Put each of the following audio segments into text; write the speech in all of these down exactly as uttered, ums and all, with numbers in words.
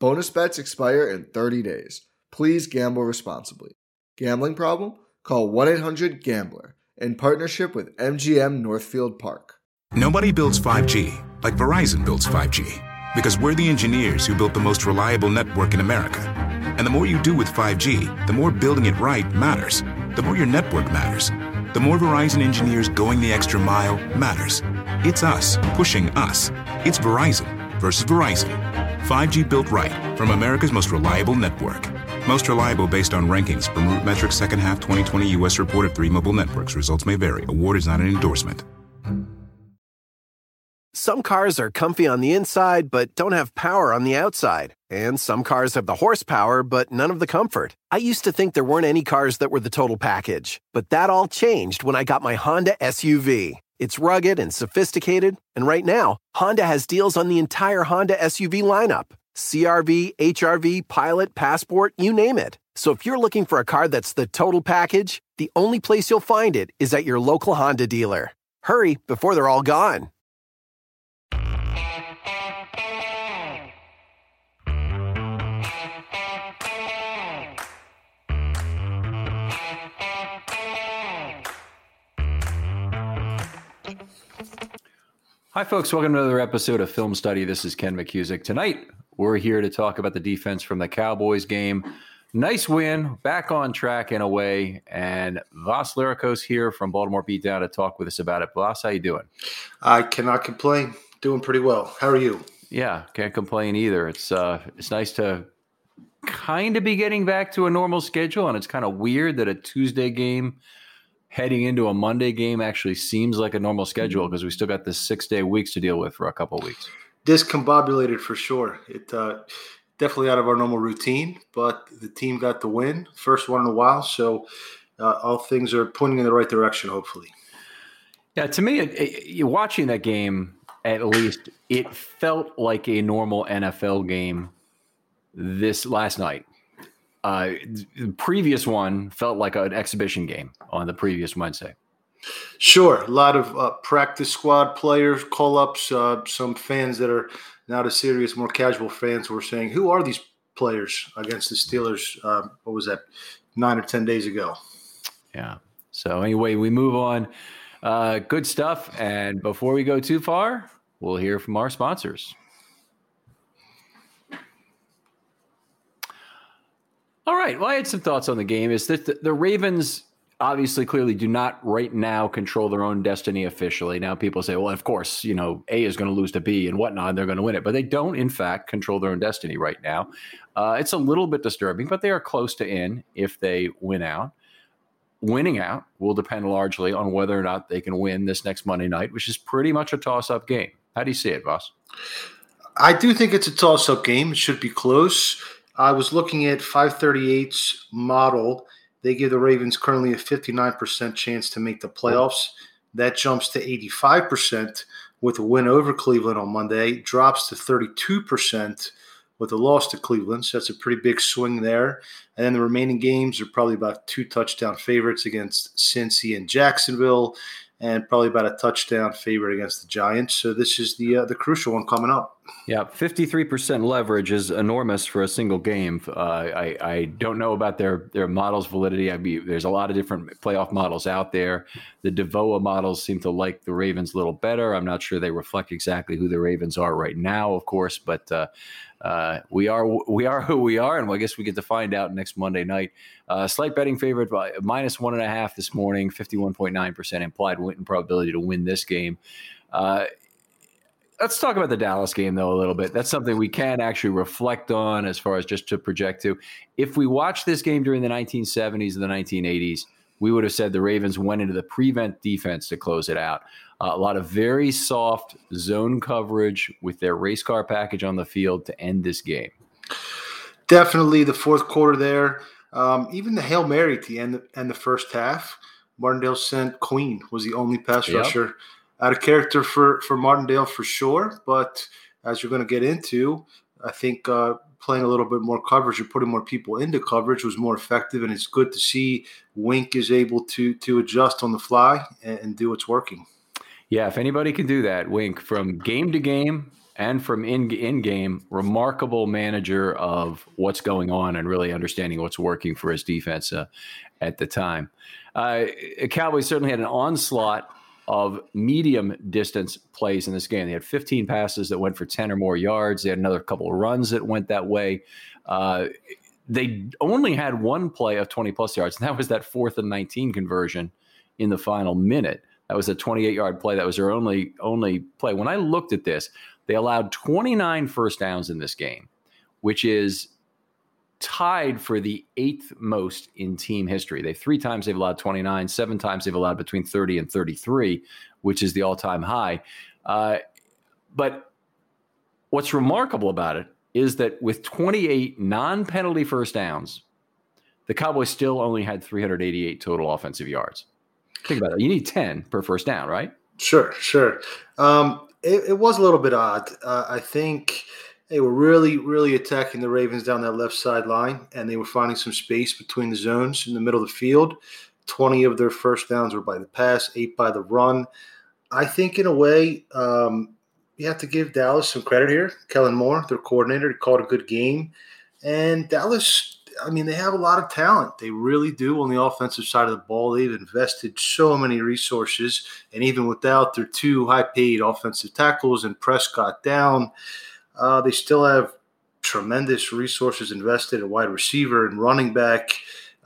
Bonus bets expire in thirty days. Please gamble responsibly. Gambling problem? Call one eight hundred gambler in partnership with M G M Northfield Park. Nobody builds five G like Verizon builds five G, because we're the engineers who built the most reliable network in America. And the more you do with five G, the more building it right matters. The more your network matters. The more Verizon engineers going the extra mile matters. It's us pushing us. It's Verizon versus Verizon. five G built right from America's most reliable network. Most reliable based on rankings from RootMetrics second half twenty twenty U S report of three mobile networks. Results may vary. Award is not an endorsement. Some cars are comfy on the inside, but don't have power on the outside. And some cars have the horsepower, but none of the comfort. I used to think there weren't any cars that were the total package, but that all changed when I got my Honda S U V. It's rugged and sophisticated, and right now, Honda has deals on the entire Honda S U V lineup. C R V, H R V, Pilot, Passport, you name it. So if you're looking for a car that's the total package, the only place you'll find it is at your local Honda dealer. Hurry before they're all gone. Hi, folks. Welcome to another episode of Film Study. This is Ken McCusick. Tonight, we're here to talk about the defense from the Cowboys game. Nice win, back on track in a way. And Voss Liricos here from Baltimore Beatdown to talk with us about it. Voss, how you doing? I cannot complain. Doing pretty well. How are you? Yeah, can't complain either. It's uh, it's nice to kind of be getting back to a normal schedule, and it's kind of weird that a Tuesday game heading into a Monday game actually seems like a normal schedule, because we still got this six-day weeks to deal with for a couple of weeks. Discombobulated for sure. It uh, definitely out of our normal routine, but the team got the win, first one in a while, so uh, all things are pointing in the right direction, hopefully. Yeah, to me, it, it, watching that game, at least, it felt like a normal N F L game this last night. Uh, the previous one felt like an exhibition game on the previous Wednesday. Sure. A lot of uh, practice squad players, call-ups, uh, some fans that are not as serious, more casual fans were saying, who are these players against the Steelers. Uh, what was that? Nine or ten days ago. Yeah. So anyway, we move on. Uh, good stuff. And before we go too far, we'll hear from our sponsors. All right. Well, I had some thoughts on the game. Is that the, the Ravens obviously clearly do not right now control their own destiny officially. Now people say, well, of course, you know, A is going to lose to B and whatnot, and they're going to win it. But they don't, in fact, control their own destiny right now. Uh, it's a little bit disturbing, but they are close to in if they win out. Winning out will depend largely on whether or not they can win this next Monday night, which is pretty much a toss-up game. How do you see it, Voss? I do think it's a toss-up game. It should be close. I was looking at five thirty-eight's model. They give the Ravens currently a fifty-nine percent chance to make the playoffs. That jumps to eighty-five percent with a win over Cleveland on Monday, drops to thirty-two percent with a loss to Cleveland. So that's a pretty big swing there. And then the remaining games are probably about two touchdown favorites against Cincy and Jacksonville, and probably about a touchdown favorite against the Giants. So this is the uh, the crucial one coming up. Yeah, fifty-three percent leverage is enormous for a single game. Uh, I, I don't know about their, their model's validity. I mean, there's a lot of different playoff models out there. The DeVoa models seem to like the Ravens a little better. I'm not sure they reflect exactly who the Ravens are right now, of course, but uh, uh, we are we are who we are, and I guess we get to find out next Monday night. Uh, slight betting favorite by minus one and a half this morning, fifty-one point nine percent implied win probability to win this game. Uh, Let's talk about the Dallas game, though, a little bit. That's something we can actually reflect on as far as just to project to. If we watched this game during the nineteen seventies and the nineteen eighties, we would have said the Ravens went into the prevent defense to close it out. Uh, a lot of very soft zone coverage with their race car package on the field to end this game. Definitely the fourth quarter there. Um, even the Hail Mary to end the, end the first half. Martindale sent Queen was the only pass yep. rusher. Out of character for, for Martindale for sure, but as you're going to get into, I think uh, playing a little bit more coverage or putting more people into coverage was more effective, and it's good to see Wink is able to to adjust on the fly and, and do what's working. Yeah, if anybody can do that, Wink, from game to game and from in, in game, remarkable manager of what's going on and really understanding what's working for his defense uh, at the time. Uh, Cowboys certainly had an onslaught of medium distance plays in this game. They had fifteen passes that went for ten or more yards. They had another couple of runs that went that way. Uh, they only had one play of twenty plus yards, and that was that fourth and nineteen conversion in the final minute. That was a twenty-eight yard play. That was their only, only play. When I looked at this, they allowed twenty-nine first downs in this game, which is tied for the eighth most in team history. They three times they've allowed twenty-nine, seven times they've allowed between thirty and thirty-three, which is the all-time high. Uh, but what's remarkable about it is that with twenty-eight non-penalty first downs, the Cowboys still only had three hundred eighty-eight total offensive yards. Think about it. You need ten per first down, right? Sure, sure. Um, it, it was a little bit odd. Uh, I think they were really, really attacking the Ravens down that left sideline, and they were finding some space between the zones in the middle of the field. twenty of their first downs were by the pass, eight by the run. I think, in a way, um, you have to give Dallas some credit here. Kellen Moore, their coordinator, he called a good game. And Dallas, I mean, they have a lot of talent. They really do on the offensive side of the ball. They've invested so many resources, and even without their two high-paid offensive tackles and Prescott down, Uh, they still have tremendous resources invested at wide receiver and running back,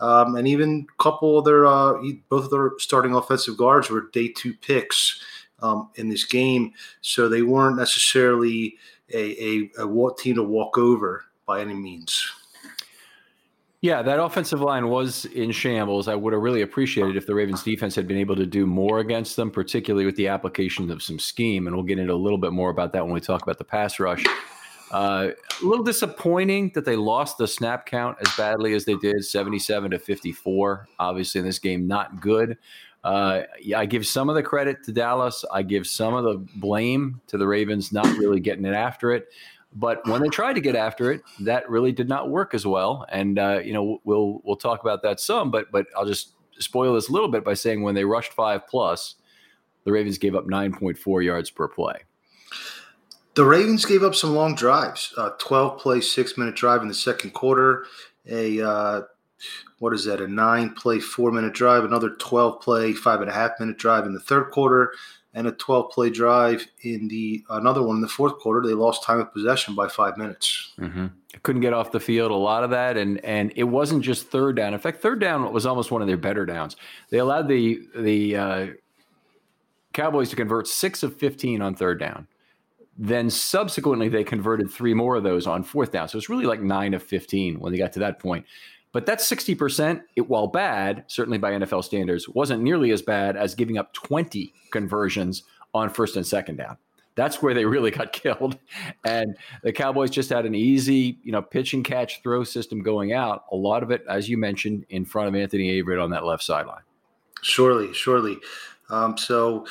um, and even a couple of their uh, both of their starting offensive guards were day two picks um, in this game, so they weren't necessarily a, a, a team to walk over by any means. Yeah, that offensive line was in shambles. I would have really appreciated if the Ravens defense had been able to do more against them, particularly with the application of some scheme. And we'll get into a little bit more about that when we talk about the pass rush. Uh, a little disappointing that they lost the snap count as badly as they did, seventy-seven to fifty-four. Obviously, in this game, not good. Uh, I give some of the credit to Dallas. I give some of the blame to the Ravens not really getting it after it. But when they tried to get after it, that really did not work as well. And, uh, you know, we'll we'll talk about that some, but but I'll just spoil this a little bit by saying when they rushed five plus, the Ravens gave up nine point four yards per play. The Ravens gave up some long drives, a twelve-play, six-minute drive in the second quarter, a uh, what is that, a nine-play, four-minute drive, another twelve-play, five-and-a-half-minute drive in the third quarter, and a twelve-play drive in the another one in the fourth quarter. They lost time of possession by five minutes. Mm-hmm. Couldn't get off the field, a lot of that, and and it wasn't just third down. In fact, third down was almost one of their better downs. They allowed the the uh, Cowboys to convert six of fifteen on third down. Then subsequently, they converted three more of those on fourth down. So it's really like nine of fifteen when they got to that point. But that's sixty percent. It, while bad, certainly by N F L standards, wasn't nearly as bad as giving up twenty conversions on first and second down. That's where they really got killed. And the Cowboys just had an easy, you know, pitch and catch throw system going out. A lot of it, as you mentioned, in front of Anthony Averett on that left sideline. Surely, surely. Um, so...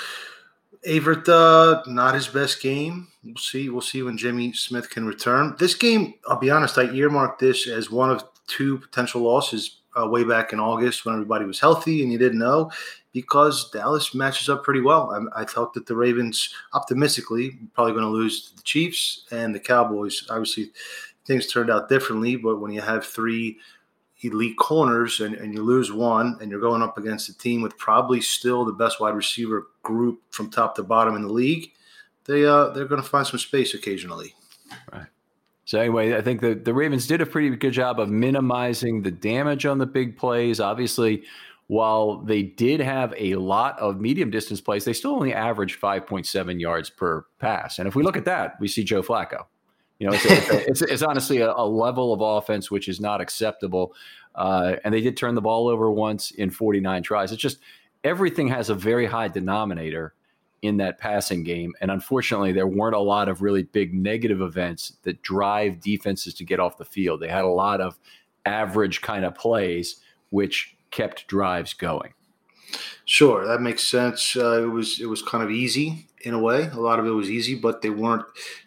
Averett, uh, not his best game. We'll see. We'll see when Jimmy Smith can return. This game, I'll be honest, I earmarked this as one of two potential losses uh, way back in August when everybody was healthy and you didn't know, because Dallas matches up pretty well. I, I thought that the Ravens, optimistically, probably going to lose to the Chiefs and the Cowboys. Obviously, things turned out differently, but when you have three elite corners and, and you lose one and you're going up against a team with probably still the best wide receiver group from top to bottom in the league, they, uh, they're going to find some space occasionally. Right. So anyway, I think the, the Ravens did a pretty good job of minimizing the damage on the big plays. Obviously, while they did have a lot of medium distance plays, they still only averaged five point seven yards per pass. And if we look at that, we see Joe Flacco. You know, it's, a, it's, it's honestly a, a level of offense which is not acceptable. Uh, and they did turn the ball over once in forty-nine tries. It's just everything has a very high denominator in that passing game. And unfortunately, there weren't a lot of really big negative events that drive defenses to get off the field. They had a lot of average kind of plays which kept drives going. Sure, that makes sense. Uh, it was it was kind of easy in a way. A lot of it was easy, but they weren't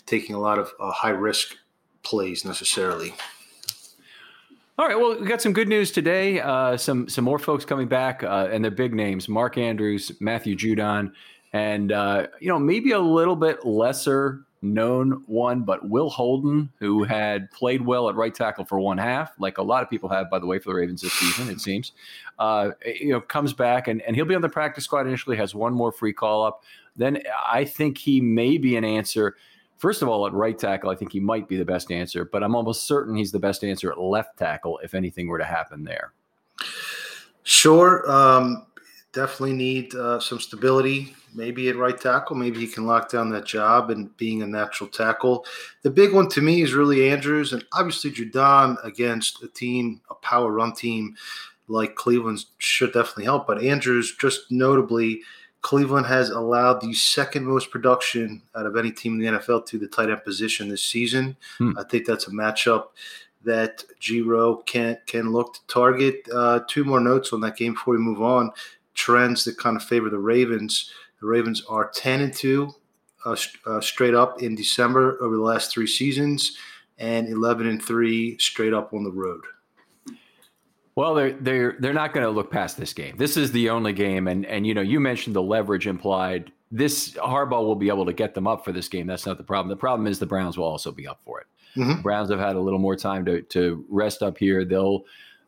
taking a lot of uh, high-risk plays necessarily. All right, well, we got some good news today. Uh, some some more folks coming back, uh, and they're big names: Mark Andrews, Matthew Judon, and uh, you know, maybe a little bit lesser known one, but Will Holden, who had played well at right tackle for one half, like a lot of people have, by the way, for the Ravens this season, it seems, uh, you know, comes back and, and he'll be on the practice squad initially, has one more free call up. Then I think he may be an answer. First of all, at right tackle, I think he might be the best answer, but I'm almost certain he's the best answer at left tackle if anything were to happen there. Sure. Um, definitely need uh, some stability. Maybe at right tackle, maybe he can lock down that job and being a natural tackle. The big one to me is really Andrews and obviously Judon against a team, a power run team like Cleveland should definitely help. But Andrews, just notably, Cleveland has allowed the second most production out of any team in the N F L to the tight end position this season. Hmm. I think that's a matchup that G-Row can, can look to target. Uh, two more notes on that game before we move on. Trends that kind of favor the Ravens. The Ravens are ten and two uh, uh, straight up in December over the last three seasons, and eleven and three straight up on the road. Well, they're they're they're not going to look past this game. This is the only game, and and you know, you mentioned the leverage implied. This Harbaugh will be able to get them up for this game. That's not the problem. The problem is the Browns will also be up for it. Mm-hmm. The Browns have had a little more time to to rest up here. They'll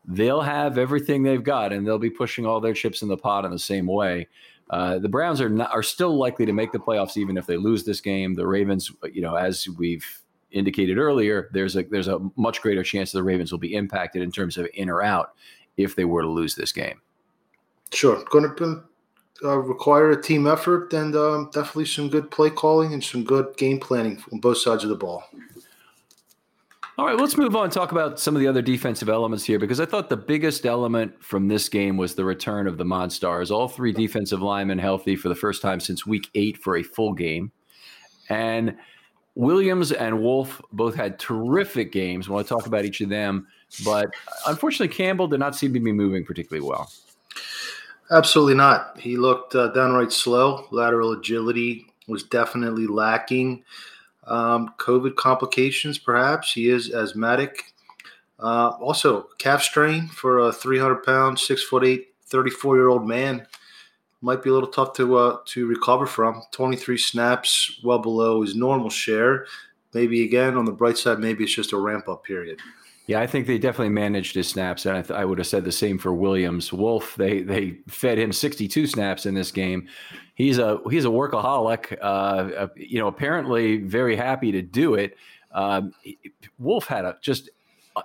they'll have everything they've got, and they'll be pushing all their chips in the pot in the same way. Uh, the Browns are not, are still likely to make the playoffs even if they lose this game. The Ravens, you know, as we've indicated earlier, there's a there's a much greater chance that the Ravens will be impacted in terms of in or out if they were to lose this game. Sure, going to uh, require a team effort and um, definitely some good play calling and some good game planning on both sides of the ball. All right, let's move on and talk about some of the other defensive elements here, because I thought the biggest element from this game was the return of the Monstars. All three defensive linemen healthy for the first time since week eight for a full game. And Williams and Wolf both had terrific games. I want to talk about each of them. But unfortunately, Campbell did not seem to be moving particularly well. Absolutely not. He looked uh, downright slow. Lateral agility was definitely lacking. Um, COVID complications, perhaps. He is asthmatic. Uh, also, calf strain for a three hundred pound, six foot eight, thirty-four year old man. might be a little tough to uh, to recover from. twenty-three snaps, well below his normal share. Maybe, again, on the bright side, maybe it's just a ramp-up period. Yeah, I think they definitely managed his snaps, and I, th- I would have said the same for Williams. Wolf, they they fed him sixty-two snaps in this game. He's a he's a workaholic, uh, you know, apparently very happy to do it. Um, Wolf had a just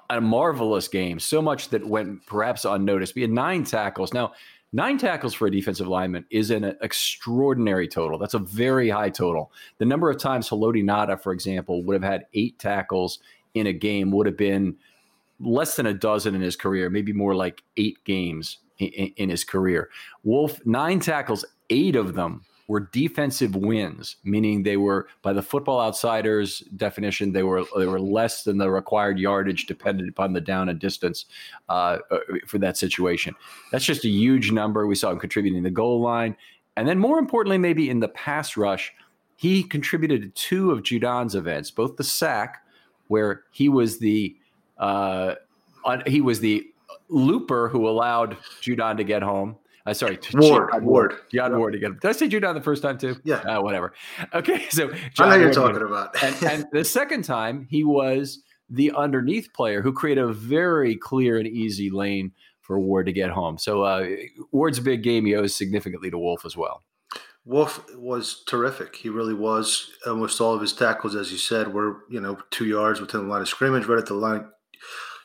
a marvelous game, so much that went perhaps unnoticed. He had nine tackles. Now, nine tackles for a defensive lineman is an extraordinary total. That's a very high total. The number of times Haloti Ngata, for example, would have had eight tackles in a game would have been less than a dozen in his career, maybe more like eight games in, in his career. Wolf, nine tackles, eight of them were defensive wins, meaning they were, by the Football Outsiders definition, they were they were less than the required yardage dependent upon the down and distance uh, for that situation. That's just a huge number. We saw him contributing to the goal line. And then more importantly, maybe in the pass rush, he contributed to two of Judon's events, both the sack, where he was the uh, he was the looper who allowed Judon to get home. Uh, sorry, Ward. Jahad Ward. Jahad Ward again. Did I say Judon the first time too? Yeah. Uh, whatever. Okay, so Jahad I know Ward you're talking Ward. About. and, and the second time, he was the underneath player who created a very clear and easy lane for Ward to get home. So uh, Ward's big game, he owes significantly to Wolf as well. Wolf was terrific. He really was. Almost all of his tackles, as you said, were, you know, two yards within the line of scrimmage, right at the line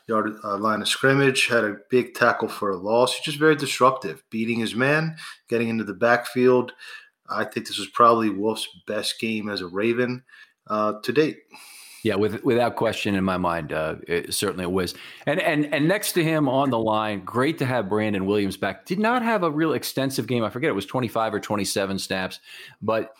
yard uh, line of scrimmage. Had a big tackle for a loss. He's just very disruptive, beating his man, getting into the backfield. I think this was probably Wolf's best game as a Raven uh, to date. Yeah, with, without question in my mind, uh, it certainly was. And and and next to him on the line, great to have Brandon Williams back. Did not have a real extensive game. I forget, it was twenty-five or twenty-seven snaps, but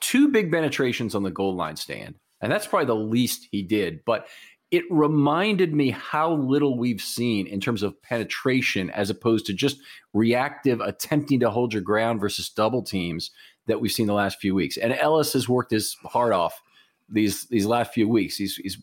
two big penetrations on the goal line stand. And that's probably the least he did. But it reminded me how little we've seen in terms of penetration as opposed to just reactive attempting to hold your ground versus double teams that we've seen the last few weeks. And Ellis has worked his heart off These these last few weeks. He's he's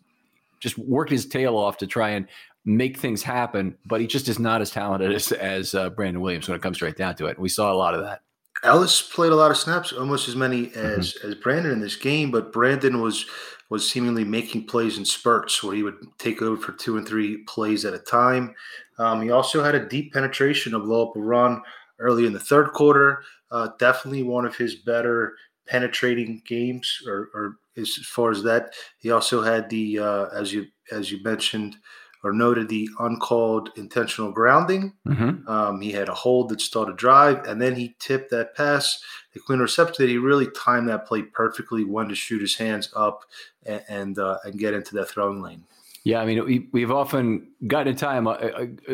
just worked his tail off to try and make things happen, but he just is not as talented as, as uh, Brandon Williams when it comes right down to it. We saw a lot of that. Ellis played a lot of snaps, almost as many as mm-hmm. as Brandon in this game, but Brandon was was seemingly making plays in spurts where he would take over for two and three plays at a time. Um, he also had a deep penetration of low up a run early in the third quarter. Uh, definitely one of his better penetrating games, or, or as far as that. He also had the uh, as you as you mentioned or noted, the uncalled intentional grounding. Mm-hmm. Um, he had a hold that stalled a drive, and then he tipped that pass. The Queen intercepted. He really timed that play perfectly, when to shoot his hands up and and, uh, and get into that throwing lane. Yeah, I mean, we, we've often gotten time, uh,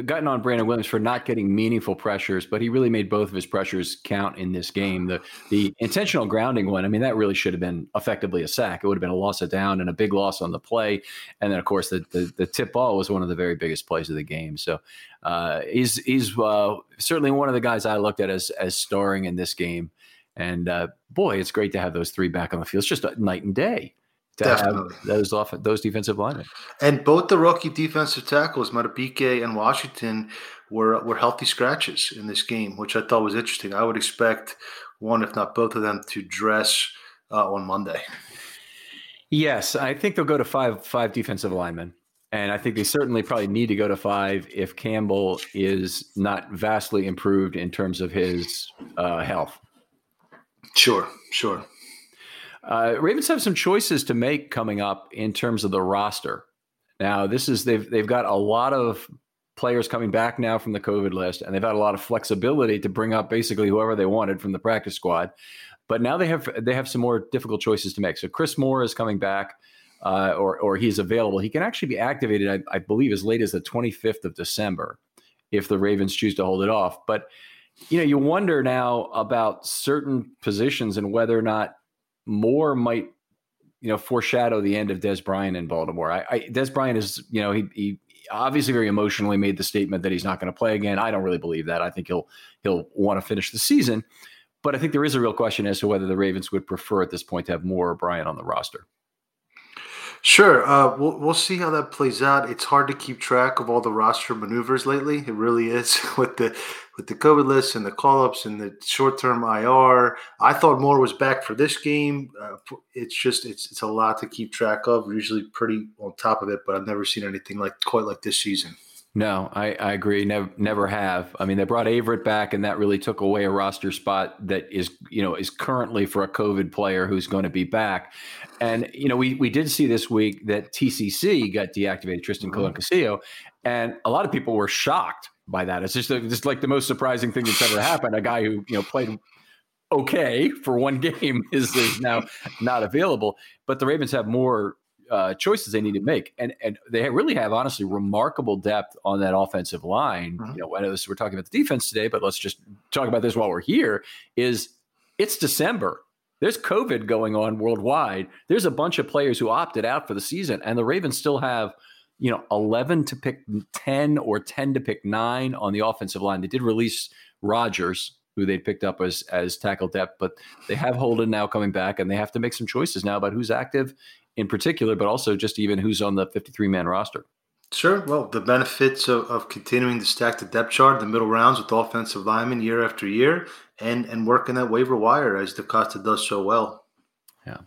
gotten on Brandon Williams for not getting meaningful pressures, but he really made both of his pressures count in this game. The the intentional grounding one, I mean, that really should have been effectively a sack. It would have been a loss of down and a big loss on the play. And then, of course, the the, the tip ball was one of the very biggest plays of the game. So uh, he's, he's uh, certainly one of the guys I looked at as as starring in this game. And, uh, boy, it's great to have those three back on the field. It's just a night and day. Definitely. Those off those defensive linemen, and both the rookie defensive tackles, Matabike and Washington, were were healthy scratches in this game, which I thought was interesting. I would expect one, if not both of them, to dress uh, on Monday. Yes, I think they'll go to five five defensive linemen, and I think they certainly probably need to go to five if Campbell is not vastly improved in terms of his uh, health. Sure, sure. Uh, Ravens have some choices to make coming up in terms of the roster. Now, this is they've they've got a lot of players coming back now from the COVID list, and they've had a lot of flexibility to bring up basically whoever they wanted from the practice squad. But now they have they have some more difficult choices to make. So Chris Moore is coming back, uh, or or he's available. He can actually be activated, I, I believe, as late as the twenty-fifth of December, if the Ravens choose to hold it off. But you know, you wonder now about certain positions and whether or not Moore might, you know, foreshadow the end of Des Bryant in Baltimore. I, I Des Bryant is, you know, he, he obviously very emotionally made the statement that he's not going to play again. I don't really believe that. I think he'll he'll want to finish the season, but I think there is a real question as to whether the Ravens would prefer at this point to have Moore or Bryant on the roster. Sure. Uh, we'll we'll see how that plays out. It's hard to keep track of all the roster maneuvers lately. It really is with the with the COVID list and the call-ups and the short-term I R. I thought Moore was back for this game. Uh, it's just it's it's a lot to keep track of. We're usually pretty on top of it, but I've never seen anything like quite like this season. No, I, I agree. Never, never have. I mean, they brought Averett back, and that really took away a roster spot that is, you know, is currently for a COVID player who's going to be back. And, you know, we we did see this week that T C C got deactivated, Tristan mm-hmm. Colon-Castillo, and a lot of people were shocked by that. It's just, a, just like the most surprising thing that's ever happened. A guy who, you know, played okay for one game is, is now not available. But the Ravens have more Uh, choices they need to make, and and they really have honestly remarkable depth on that offensive line. Mm-hmm. You know, I know this, we're talking about the defense today, but let's just talk about this while we're here. Is it's December? There's COVID going on worldwide. There's a bunch of players who opted out for the season, and the Ravens still have, you know, eleven to pick ten or ten to pick nine on the offensive line. They did release Rodgers, who they picked up as as tackle depth, but they have Holden now coming back, and they have to make some choices now about who's active in particular, but also just even who's on the fifty-three man roster. Sure. Well, the benefits of, of continuing to stack the depth chart, the middle rounds with offensive linemen year after year, and and working that waiver wire as DaCosta does so well. Yeah.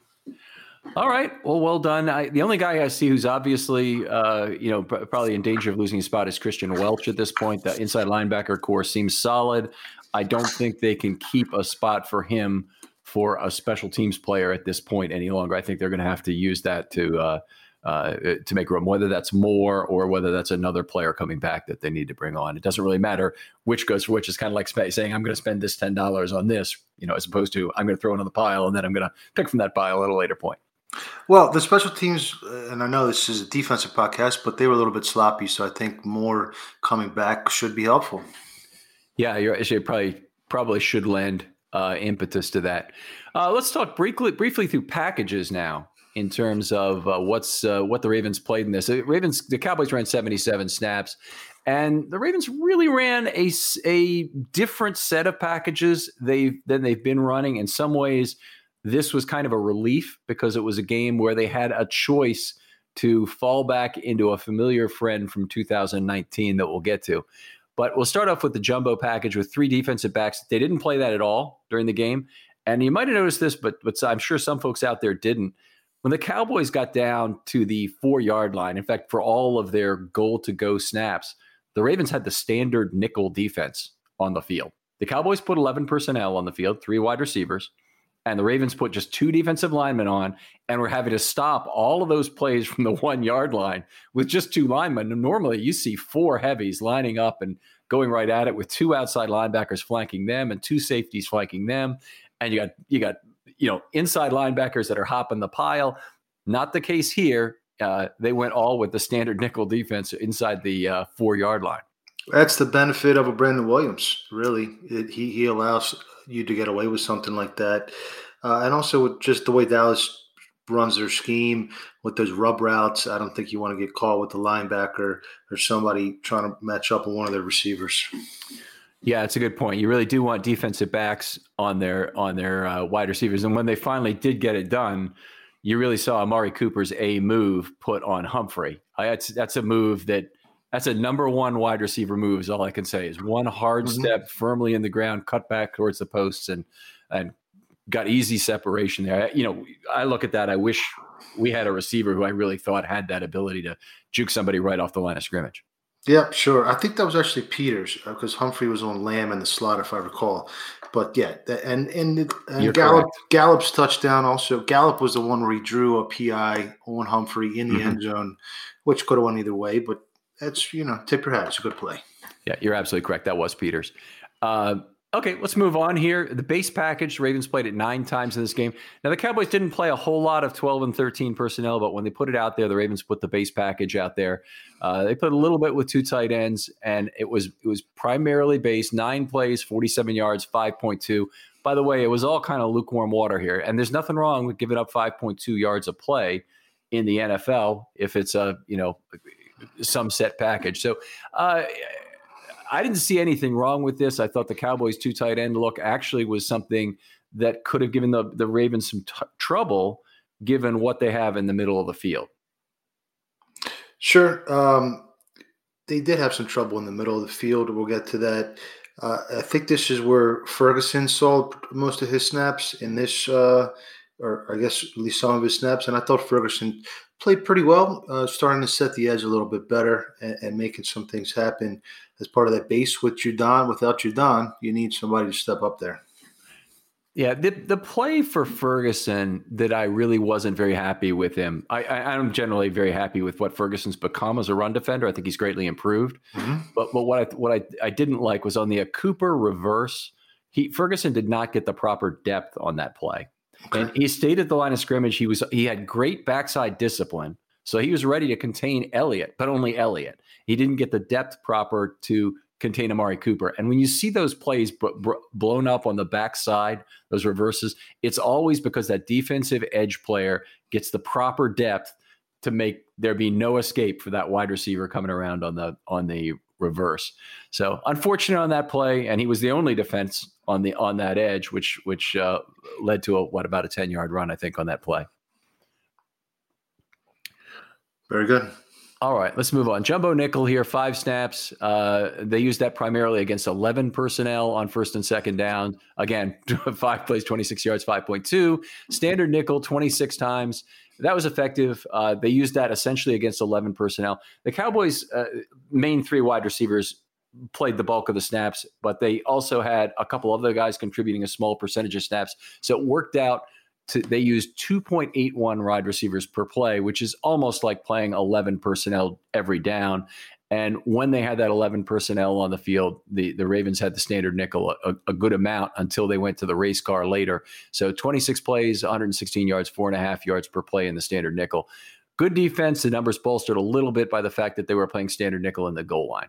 All right. Well, well done. I, the only guy I see who's obviously, uh, you know, pr- probably in danger of losing his spot is Christian Welch at this point. The inside linebacker core seems solid. I don't think they can keep a spot for him for a special teams player at this point any longer. I think they're going to have to use that to uh, uh, to make room, whether that's Moore or whether that's another player coming back that they need to bring on. It doesn't really matter which goes for which. It's kind of like saying, I'm going to spend this ten dollars on this, you know, as opposed to I'm going to throw it on the pile and then I'm going to pick from that pile at a later point. Well, the special teams, and I know this is a defensive podcast, but they were a little bit sloppy, so I think Moore coming back should be helpful. Yeah, you're actually probably probably should lend Uh, impetus to that. Uh, let's talk briefly briefly through packages now in terms of uh, what's uh, what the Ravens played in this. The Ravens, the Cowboys ran seventy-seven snaps, and the Ravens really ran a, a different set of packages they've, than they've been running. In some ways, this was kind of a relief because it was a game where they had a choice to fall back into a familiar friend from two thousand nineteen that we'll get to. But we'll start off with the jumbo package with three defensive backs. They didn't play that at all during the game. And you might have noticed this, but, but I'm sure some folks out there didn't. When the Cowboys got down to the four-yard line, in fact, for all of their goal-to-go snaps, the Ravens had the standard nickel defense on the field. The Cowboys put eleven personnel on the field, three wide receivers, and the Ravens put just two defensive linemen on, and we're having to stop all of those plays from the one-yard line with just two linemen. And normally, you see four heavies lining up and going right at it with two outside linebackers flanking them and two safeties flanking them. And you got, you got, you know, inside linebackers that are hopping the pile. Not the case here. Uh, they went all with the standard nickel defense inside the uh, four-yard line. That's the benefit of a Brandon Williams, really. It, he he allows you to get away with something like that. Uh, and also with just the way Dallas runs their scheme with those rub routes, I don't think you want to get caught with the linebacker or somebody trying to match up with one of their receivers. Yeah, it's a good point. You really do want defensive backs on their, on their uh, wide receivers. And when they finally did get it done, you really saw Amari Cooper's A move put on Humphrey. I, that's, that's a move that – That's a number one wide receiver move is all I can say, is one hard mm-hmm. step firmly in the ground, cut back towards the posts, and and got easy separation there. You know, I look at that. I wish we had a receiver who I really thought had that ability to juke somebody right off the line of scrimmage. Yeah, sure. I think that was actually Peters because Humphrey was on Lamb in the slot, if I recall. But yeah, and and, and Gallup correct. Gallup's touchdown also. Gallup was the one where he drew a P I on Humphrey in the mm-hmm. end zone, which could have went either way, but that's, you know, tip your hat. It's a good play. Yeah, you're absolutely correct. That was Peters. Uh, okay, let's move on here. The base package, Ravens played it nine times in this game. Now, the Cowboys didn't play a whole lot of twelve and thirteen personnel, but when they put it out there, the Ravens put the base package out there. Uh, they put a little bit with two tight ends, and it was it was primarily base, nine plays, forty-seven yards, five point two. By the way, it was all kind of lukewarm water here, and there's nothing wrong with giving up five point two yards a play in the N F L if it's a, you know, some set package. So uh, I didn't see anything wrong with this. I thought the Cowboys two tight end look actually was something that could have given the, the Ravens some t- trouble given what they have in the middle of the field. Sure. Um, they did have some trouble in the middle of the field. We'll get to that. Uh, I think this is where Ferguson saw most of his snaps in this, uh, or I guess at least some of his snaps. And I thought Ferguson played pretty well, uh, starting to set the edge a little bit better and, and making some things happen as part of that base with Judon. Without Judon, you need somebody to step up there. Yeah, the the play for Ferguson that I really wasn't very happy with him. I, I, I'm generally very happy with what Ferguson's become as a run defender. I think he's greatly improved. Mm-hmm. But but what I what I, I didn't like was on the Cooper reverse. He Ferguson did not get the proper depth on that play, okay. And he stayed at the line of scrimmage. He was he had great backside discipline, so he was ready to contain Elliott, but only Elliott. He didn't get the depth proper to contain Amari Cooper. And when you see those plays b- b- blown up on the backside, those reverses, it's always because that defensive edge player gets the proper depth to make there be no escape for that wide receiver coming around on the on the reverse. So unfortunate on that play, and he was the only defense on the on that edge, which which uh, led to a what about a ten-yard run, I think, on that play. Very good. All right, let's move on. Jumbo Nickel here, five snaps. Uh, they used that primarily against eleven personnel on first and second down. Again, five plays, twenty-six yards, five point two. Standard nickel, twenty-six times. That was effective. Uh, they used that essentially against eleven personnel. The Cowboys' uh, main three wide receivers played the bulk of the snaps, but they also had a couple other guys contributing a small percentage of snaps. So it worked out. To, they used two point eight one wide receivers per play, which is almost like playing eleven personnel every down. And when they had that eleven personnel on the field, the, the Ravens had the standard nickel a, a good amount until they went to the race car later. So twenty-six plays, one hundred sixteen yards, four and a half yards per play in the standard nickel. Good defense. The numbers bolstered a little bit by the fact that they were playing standard nickel in the goal line.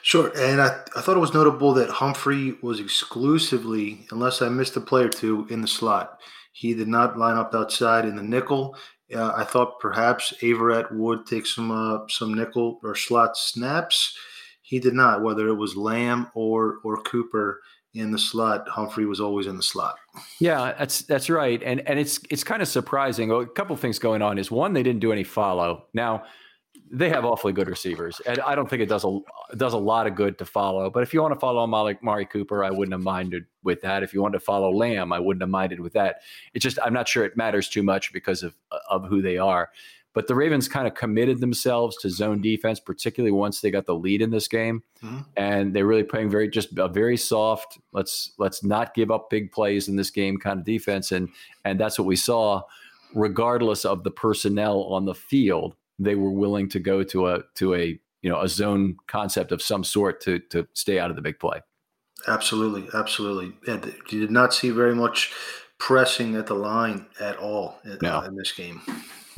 Sure, and I, I thought it was notable that Humphrey was exclusively, unless I missed a play or two, in the slot. He did not line up outside in the nickel. Uh, I thought perhaps Averett would take some uh, some nickel or slot snaps. He did not, whether it was Lamb or or Cooper in the slot. Humphrey was always in the slot. Yeah, that's that's right, and and it's it's kind of surprising. A couple of things going on is, one, they didn't do any follow. Now, they have awfully good receivers, and I don't think it does a it does a lot of good to follow. But if you want to follow Amari Cooper, I wouldn't have minded with that. If you wanted to follow Lamb, I wouldn't have minded with that. It's just I'm not sure it matters too much because of of who they are. But the Ravens kind of committed themselves to zone defense, particularly once they got the lead in this game, mm-hmm. and they're really playing very just a very soft let's let's not give up big plays in this game kind of defense, and and that's what we saw, regardless of the personnel on the field. They were willing to go to a to a you know a zone concept of some sort to to stay out of the big play. Absolutely, absolutely. And you did not see very much pressing at the line at all in, no. uh, in this game.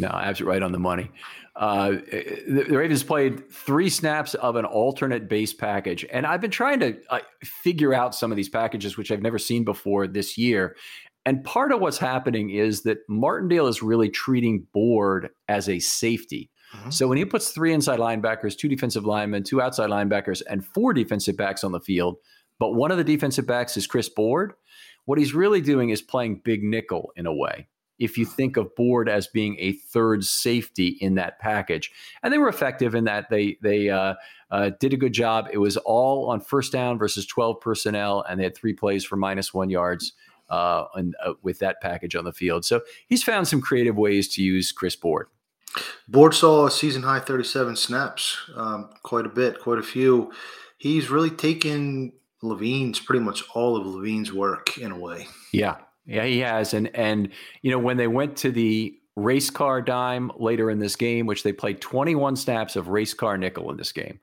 No, absolutely right on the money. Uh, the, the Ravens played three snaps of an alternate base package, and I've been trying to uh, figure out some of these packages, which I've never seen before this year. And part of what's happening is that Martindale is really treating Board as a safety. Mm-hmm. So when he puts three inside linebackers, two defensive linemen, two outside linebackers, and four defensive backs on the field, but one of the defensive backs is Chris Board, what he's really doing is playing big nickel in a way, if you think of Board as being a third safety in that package. And they were effective in that. They they uh, uh, did a good job. It was all on first down versus twelve personnel, and they had three plays for minus one yards. Uh, and uh, with that package on the field. So he's found some creative ways to use Chris Board. Board saw a season-high thirty-seven snaps, um, quite a bit, quite a few. He's really taken Levine's, pretty much all of Levine's work in a way. Yeah, yeah, he has. And, and you know, when they went to the race car dime later in this game, which they played twenty-one snaps of race car nickel in this game.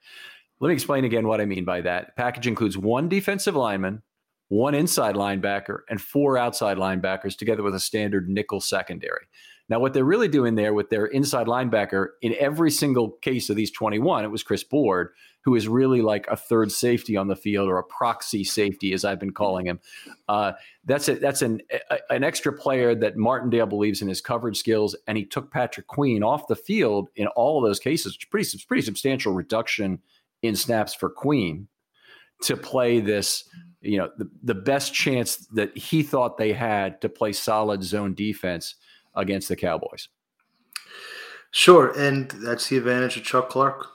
Let me explain again what I mean by that. Package includes one defensive lineman, one inside linebacker, and four outside linebackers, together with a standard nickel secondary. Now, what they're really doing there with their inside linebacker, in every single case of these twenty-one, it was Chris Board, who is really like a third safety on the field, or a proxy safety, as I've been calling him. Uh, that's a, that's an a, an extra player that Martindale believes in his coverage skills, and he took Patrick Queen off the field in all of those cases, which is pretty, pretty substantial reduction in snaps for Queen to play this, you know, the, the best chance that he thought they had to play solid zone defense against the Cowboys. Sure, and that's the advantage of Chuck Clark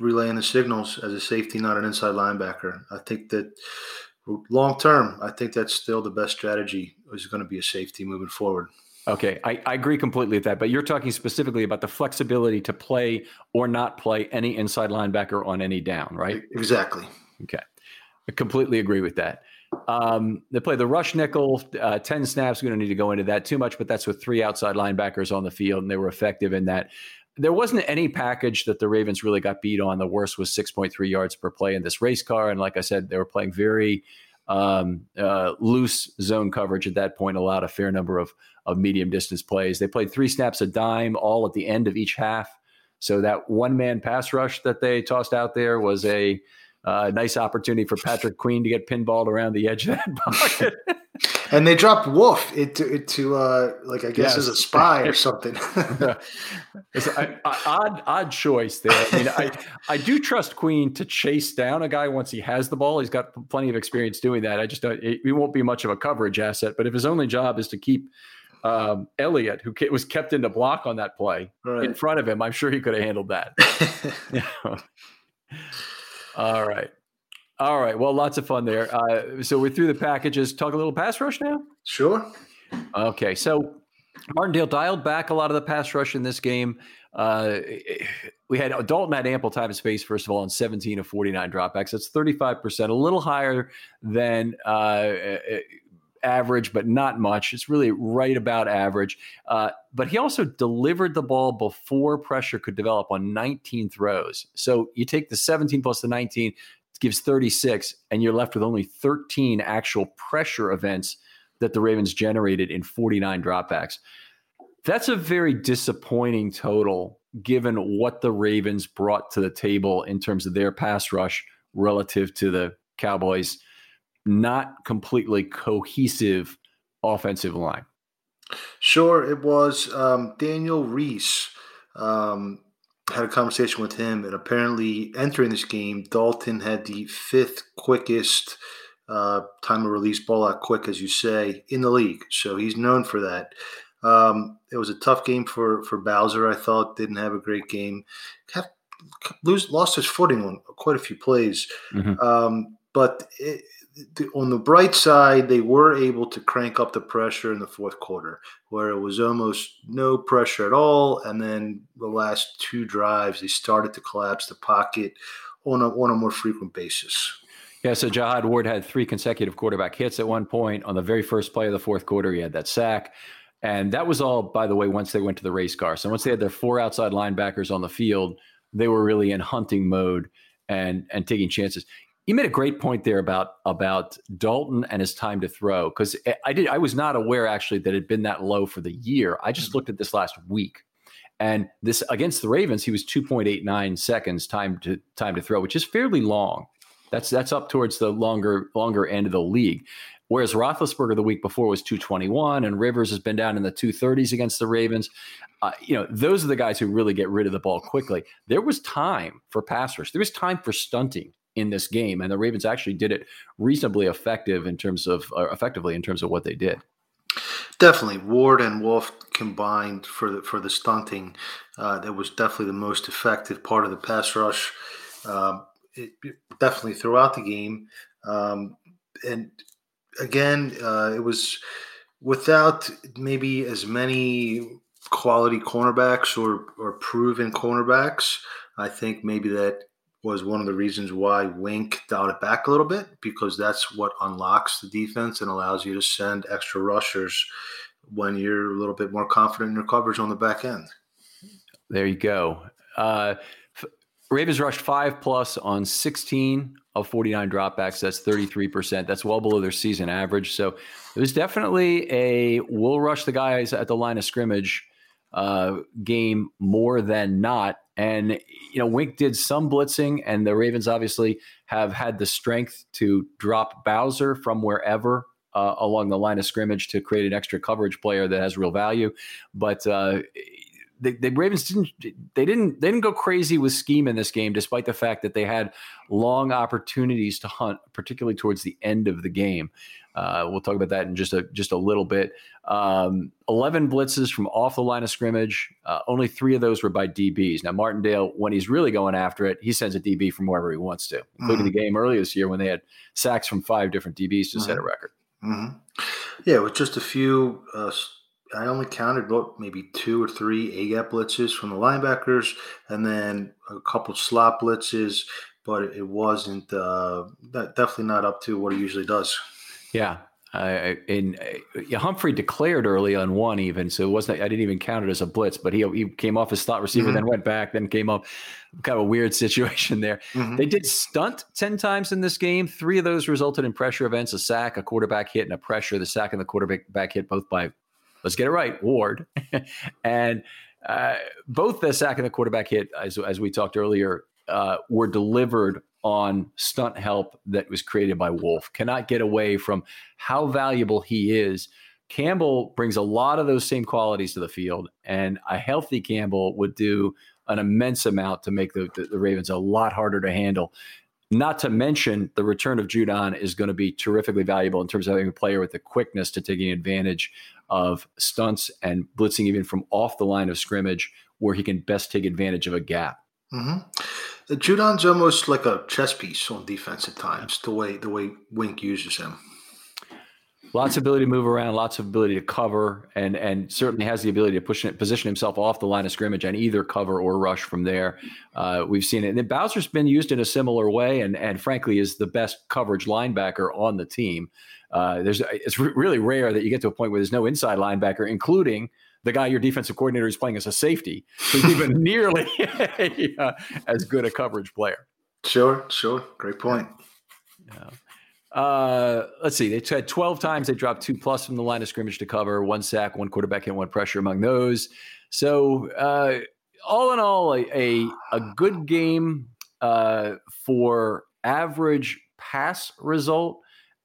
relaying the signals as a safety, not an inside linebacker. I think that long term, I think that's still the best strategy is going to be a safety moving forward. Okay, I, I agree completely with that, but you're talking specifically about the flexibility to play or not play any inside linebacker on any down, right? Exactly. Okay, I completely agree with that. Um, they play the rush nickel, uh, ten snaps. We don't need to go into that too much, but that's with three outside linebackers on the field, and they were effective in that. There wasn't any package that the Ravens really got beat on. The worst was six point three yards per play in this race car. And like I said, they were playing very um, uh, loose zone coverage at that point, allowed a fair number of, of medium distance plays. They played three snaps a dime, all at the end of each half. So that one-man pass rush that they tossed out there was a uh, nice opportunity for Patrick Queen to get pinballed around the edge of that pocket. And they dropped Wolf into, into uh, like, I guess, yes. as a spy or something. It's an odd, odd choice there. I mean, I, I do trust Queen to chase down a guy once he has the ball. He's got plenty of experience doing that. I just don't, it, he won't be much of a coverage asset. But if his only job is to keep um, Elliott, who was kept into block on that play, right, in front of him, I'm sure he could have handled that. All right. All right. Well, lots of fun there. Uh, so we're through the packages. Talk a little pass rush now? Sure. Okay. So Martindale dialed back a lot of the pass rush in this game. Uh, we had Dalton had ample time and space, first of all, on seventeen of forty-nine dropbacks. That's thirty-five percent, a little higher than uh, average, but not much. It's really right about average. Uh, but he also delivered the ball before pressure could develop on nineteen throws. So you take the seventeen plus the nineteen, gives thirty-six, and you're left with only thirteen actual pressure events that the Ravens generated in forty-nine dropbacks. That's a very disappointing total given what the Ravens brought to the table in terms of their pass rush relative to the Cowboys' not completely cohesive offensive line. Sure, it was. Um, Daniel Reese, um, had a conversation with him, and apparently entering this game, Dalton had the fifth quickest uh, time of release, ball out quick, as you say, in the league. So he's known for that. Um, it was a tough game for, for Bowser, I thought. Didn't have a great game. Have, lose, lost his footing on quite a few plays. Mm-hmm. Um, but it, the, on the bright side, they were able to crank up the pressure in the fourth quarter, where it was almost no pressure at all. And then the last two drives, they started to collapse the pocket on a, on a more frequent basis. Yeah, so Jahad Ward had three consecutive quarterback hits at one point. On the very first play of the fourth quarter, he had that sack. And that was all, by the way, once they went to the race car. So once they had their four outside linebackers on the field, they were really in hunting mode and and taking chances. You made a great point there about about Dalton and his time to throw, because I did I was not aware actually that it had been that low for the year. I just looked at this last week, and this against the Ravens, he was two point eight nine seconds time to time to throw, which is fairly long. That's that's up towards the longer longer end of the league. Whereas Roethlisberger the week before was two twenty-one, and Rivers has been down in the two thirties against the Ravens. Uh, you know, those are the guys who really get rid of the ball quickly. There was time for pass rush. There was time for stunting in this game, and the Ravens actually did it reasonably effective in terms of uh, effectively in terms of what they did. Definitely. Ward and Wolf combined for the, for the stunting. Uh, that was definitely the most effective part of the pass rush. Um, it, it definitely throughout the game. Um, and again, uh, it was without maybe as many quality cornerbacks or, or proven cornerbacks. I think maybe that was one of the reasons why Wink dialed it back a little bit, because that's what unlocks the defense and allows you to send extra rushers when you're a little bit more confident in your coverage on the back end. There you go. Uh, Ravens rushed five plus on sixteen of forty-nine dropbacks. That's thirty-three percent. That's well below their season average. So it was definitely a we'll rush the guys at the line of scrimmage uh, game more than not. And, you know, Wink did some blitzing, and the Ravens obviously have had the strength to drop Bowser from wherever uh, along the line of scrimmage to create an extra coverage player that has real value. But uh, the, the Ravens didn't they didn't they didn't go crazy with scheme in this game, despite the fact that they had long opportunities to hunt, particularly towards the end of the game. Uh, we'll talk about that in just a just a little bit. Um, eleven blitzes from off the line of scrimmage. Uh, only three of those were by D Bs. Now, Martindale, when he's really going after it, he sends a D B from wherever he wants to, including mm-hmm. the game earlier this year when they had sacks from five different D Bs to mm-hmm. set a record. Mm-hmm. Yeah, with just a few uh, – I only counted what, maybe two or three A-gap blitzes from the linebackers and then a couple slot blitzes, but it wasn't uh, – definitely not up to what he usually does. Yeah, uh, and uh, Humphrey declared early on one even, so it wasn't. I didn't even count it as a blitz, but he he came off his slot receiver, mm-hmm. then went back, then came up. Kind of a weird situation there. Mm-hmm. They did stunt ten times in this game. Three of those resulted in pressure events: a sack, a quarterback hit, and a pressure. The sack and the quarterback hit both by, let's get it right, Ward, and uh, both the sack and the quarterback hit, as as we talked earlier, uh, were delivered on stunt help that was created by Wolf. Cannot get away from how valuable he is. Campbell brings a lot of those same qualities to the field, and a healthy Campbell would do an immense amount to make the, the, the Ravens a lot harder to handle. Not to mention the return of Judon is going to be terrifically valuable in terms of having a player with the quickness to taking advantage of stunts and blitzing even from off the line of scrimmage where he can best take advantage of a gap. Mm-hmm. Judon's almost like a chess piece on defense at times, the way the way Wink uses him. Lots of ability to move around, lots of ability to cover, and and certainly has the ability to push position himself off the line of scrimmage and either cover or rush from there. Uh, we've seen it. And then Bowser's been used in a similar way and, and frankly is the best coverage linebacker on the team. Uh, there's It's really rare that you get to a point where there's no inside linebacker, including – the guy your defensive coordinator is playing as a safety, who's even nearly yeah, as good a coverage player. Sure, sure. Great point. Yeah. Uh, let's see. They had twelve times they dropped two plus from the line of scrimmage to cover, one sack, one quarterback hit, one pressure among those. So uh, all in all, a, a, a good game uh, for average pass result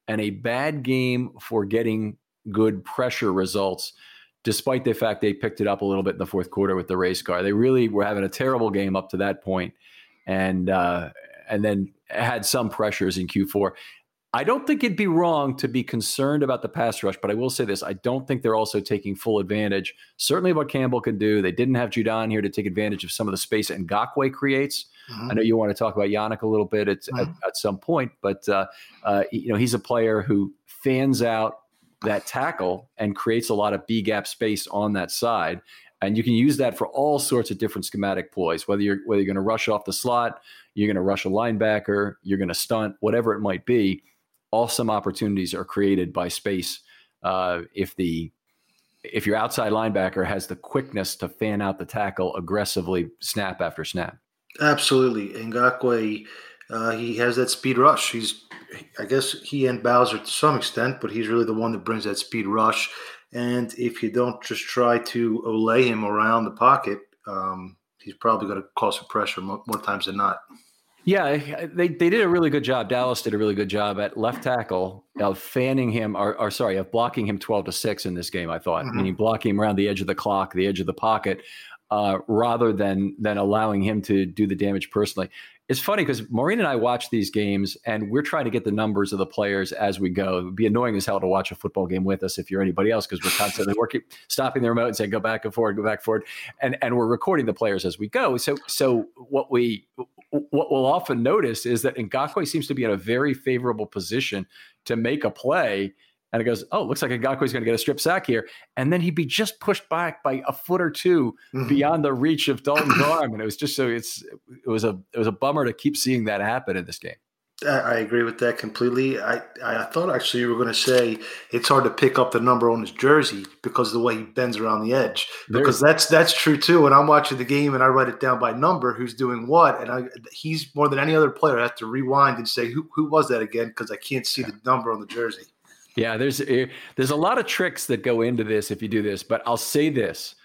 and a bad game for getting good pressure results. Despite the fact they picked it up a little bit in the fourth quarter with the race car, they really were having a terrible game up to that point, and uh, and then had some pressures in Q four. I don't think it'd be wrong to be concerned about the pass rush, but I will say this: I don't think they're also taking full advantage. Certainly, what Campbell can do, they didn't have Judon here to take advantage of some of the space Ngakoue creates. Mm-hmm. I know you want to talk about Yannick a little bit at mm-hmm. at, at some point, but uh, uh, you know he's a player who fans out that tackle and creates a lot of B gap space on that side. And you can use that for all sorts of different schematic ploys, whether you're, whether you're going to rush off the slot, you're going to rush a linebacker, you're going to stunt, whatever it might be. Awesome opportunities are created by space. Uh, if the, if your outside linebacker has the quickness to fan out the tackle aggressively, snap after snap. Absolutely. Ngakoue, uh, he has that speed rush. He's, I guess he and Bowser to some extent, but he's really the one that brings that speed rush. And if you don't just try to Olay him around the pocket, um, he's probably going to cause some pressure more, more times than not. Yeah, they, they did a really good job. Dallas did a really good job at left tackle of fanning him, or, or sorry, of blocking him twelve to six in this game, I thought. Mm-hmm. I mean, blocking him around the edge of the clock, the edge of the pocket, uh, rather than than allowing him to do the damage personally. It's funny because Maureen and I watch these games and we're trying to get the numbers of the players as we go. It would be annoying as hell to watch a football game with us if you're anybody else because we're constantly working, stopping the remote and saying, go back and forward, go back and forward. And, and we're recording the players as we go. So so what, we, what we'll often notice is that Ngakoue seems to be in a very favorable position to make a play. And it goes, oh, looks like Ngakoue's going to get a strip sack here. And then he'd be just pushed back by a foot or two mm-hmm. beyond the reach of Dalton's arm. And it was just so it's it was a it was a bummer to keep seeing that happen in this game. I agree with that completely. I, I thought actually you were going to say it's hard to pick up the number on his jersey because of the way he bends around the edge. Because There's, that's that's true too. And I'm watching the game and I write it down by number, who's doing what, and I, he's more than any other player. I have to rewind and say who who was that again because I can't see yeah. the number on the jersey. Yeah, there's there's a lot of tricks that go into this if you do this, but I'll say this.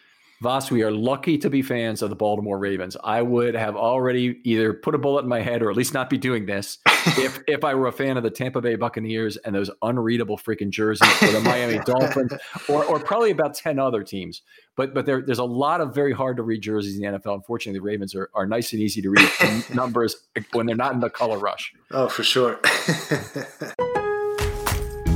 Voss, we are lucky to be fans of the Baltimore Ravens. I would have already either put a bullet in my head or at least not be doing this if if I were a fan of the Tampa Bay Buccaneers and those unreadable freaking jerseys for the Miami Dolphins, or or probably about ten other teams. But but there, there's a lot of very hard to read jerseys in the N F L. Unfortunately, the Ravens are, are nice and easy to read numbers when they're not in the color rush. Oh, for sure.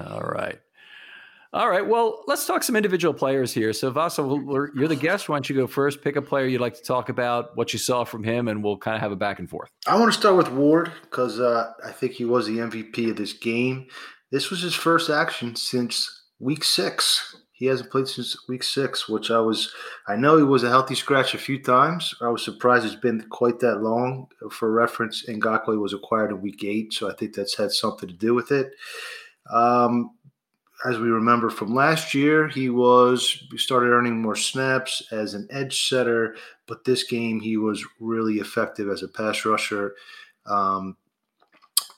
All right. All right. Well, let's talk some individual players here. So, Vasa, you're the guest. Why don't you go first? Pick a player you'd like to talk about, what you saw from him, and we'll kind of have a back and forth. I want to start with Ward because uh, I think he was the M V P of this game. This was his first action since week six. He hasn't played since week six, which I was – I know he was a healthy scratch a few times. I was surprised it's been quite that long. For reference, Ngakoue was acquired in week eight, so I think that's had something to do with it. Um, as we remember from last year, he was he started earning more snaps as an edge setter, but this game he was really effective as a pass rusher. Um,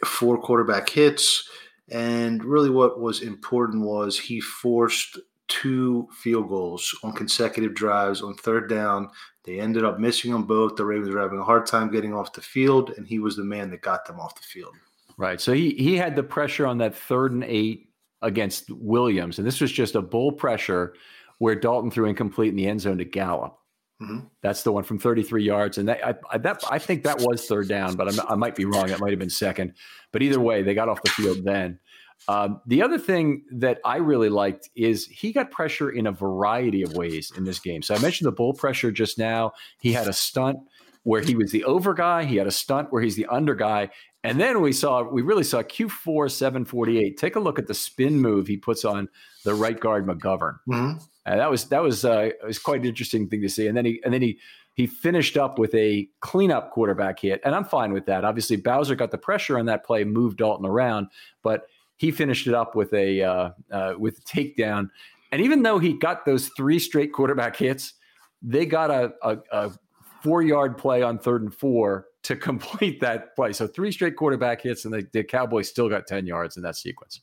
four quarterback hits, and really what was important was he forced two field goals on consecutive drives on third down. They ended up missing them both. The Ravens were having a hard time getting off the field, and he was the man that got them off the field. Right. So he he had the pressure on that third and eight against Williams. And this was just a bull pressure where Dalton threw incomplete in the end zone to Gallup. Mm-hmm. That's the one from thirty-three yards. And that I, I, that, I think that was third down, but I'm, I might be wrong. That might have been second. But either way, they got off the field then. Um, the other thing that I really liked is he got pressure in a variety of ways in this game. So I mentioned the bull pressure just now. He had a stunt where he was the over guy. He had a stunt where he's the under guy. And then we saw, we really saw Q four seven forty-eight. Take a look at the spin move he puts on the right guard McGovern. Mm-hmm. Uh, that was that was uh, it was quite an interesting thing to see. And then he and then he he finished up with a cleanup quarterback hit, and I'm fine with that. Obviously, Bowser got the pressure on that play, moved Dalton around, but he finished it up with a uh, uh, with a takedown. And even though he got those three straight quarterback hits, they got a a, a four-yard play on third and four to complete that play. So three straight quarterback hits, and the, the Cowboys still got ten yards in that sequence.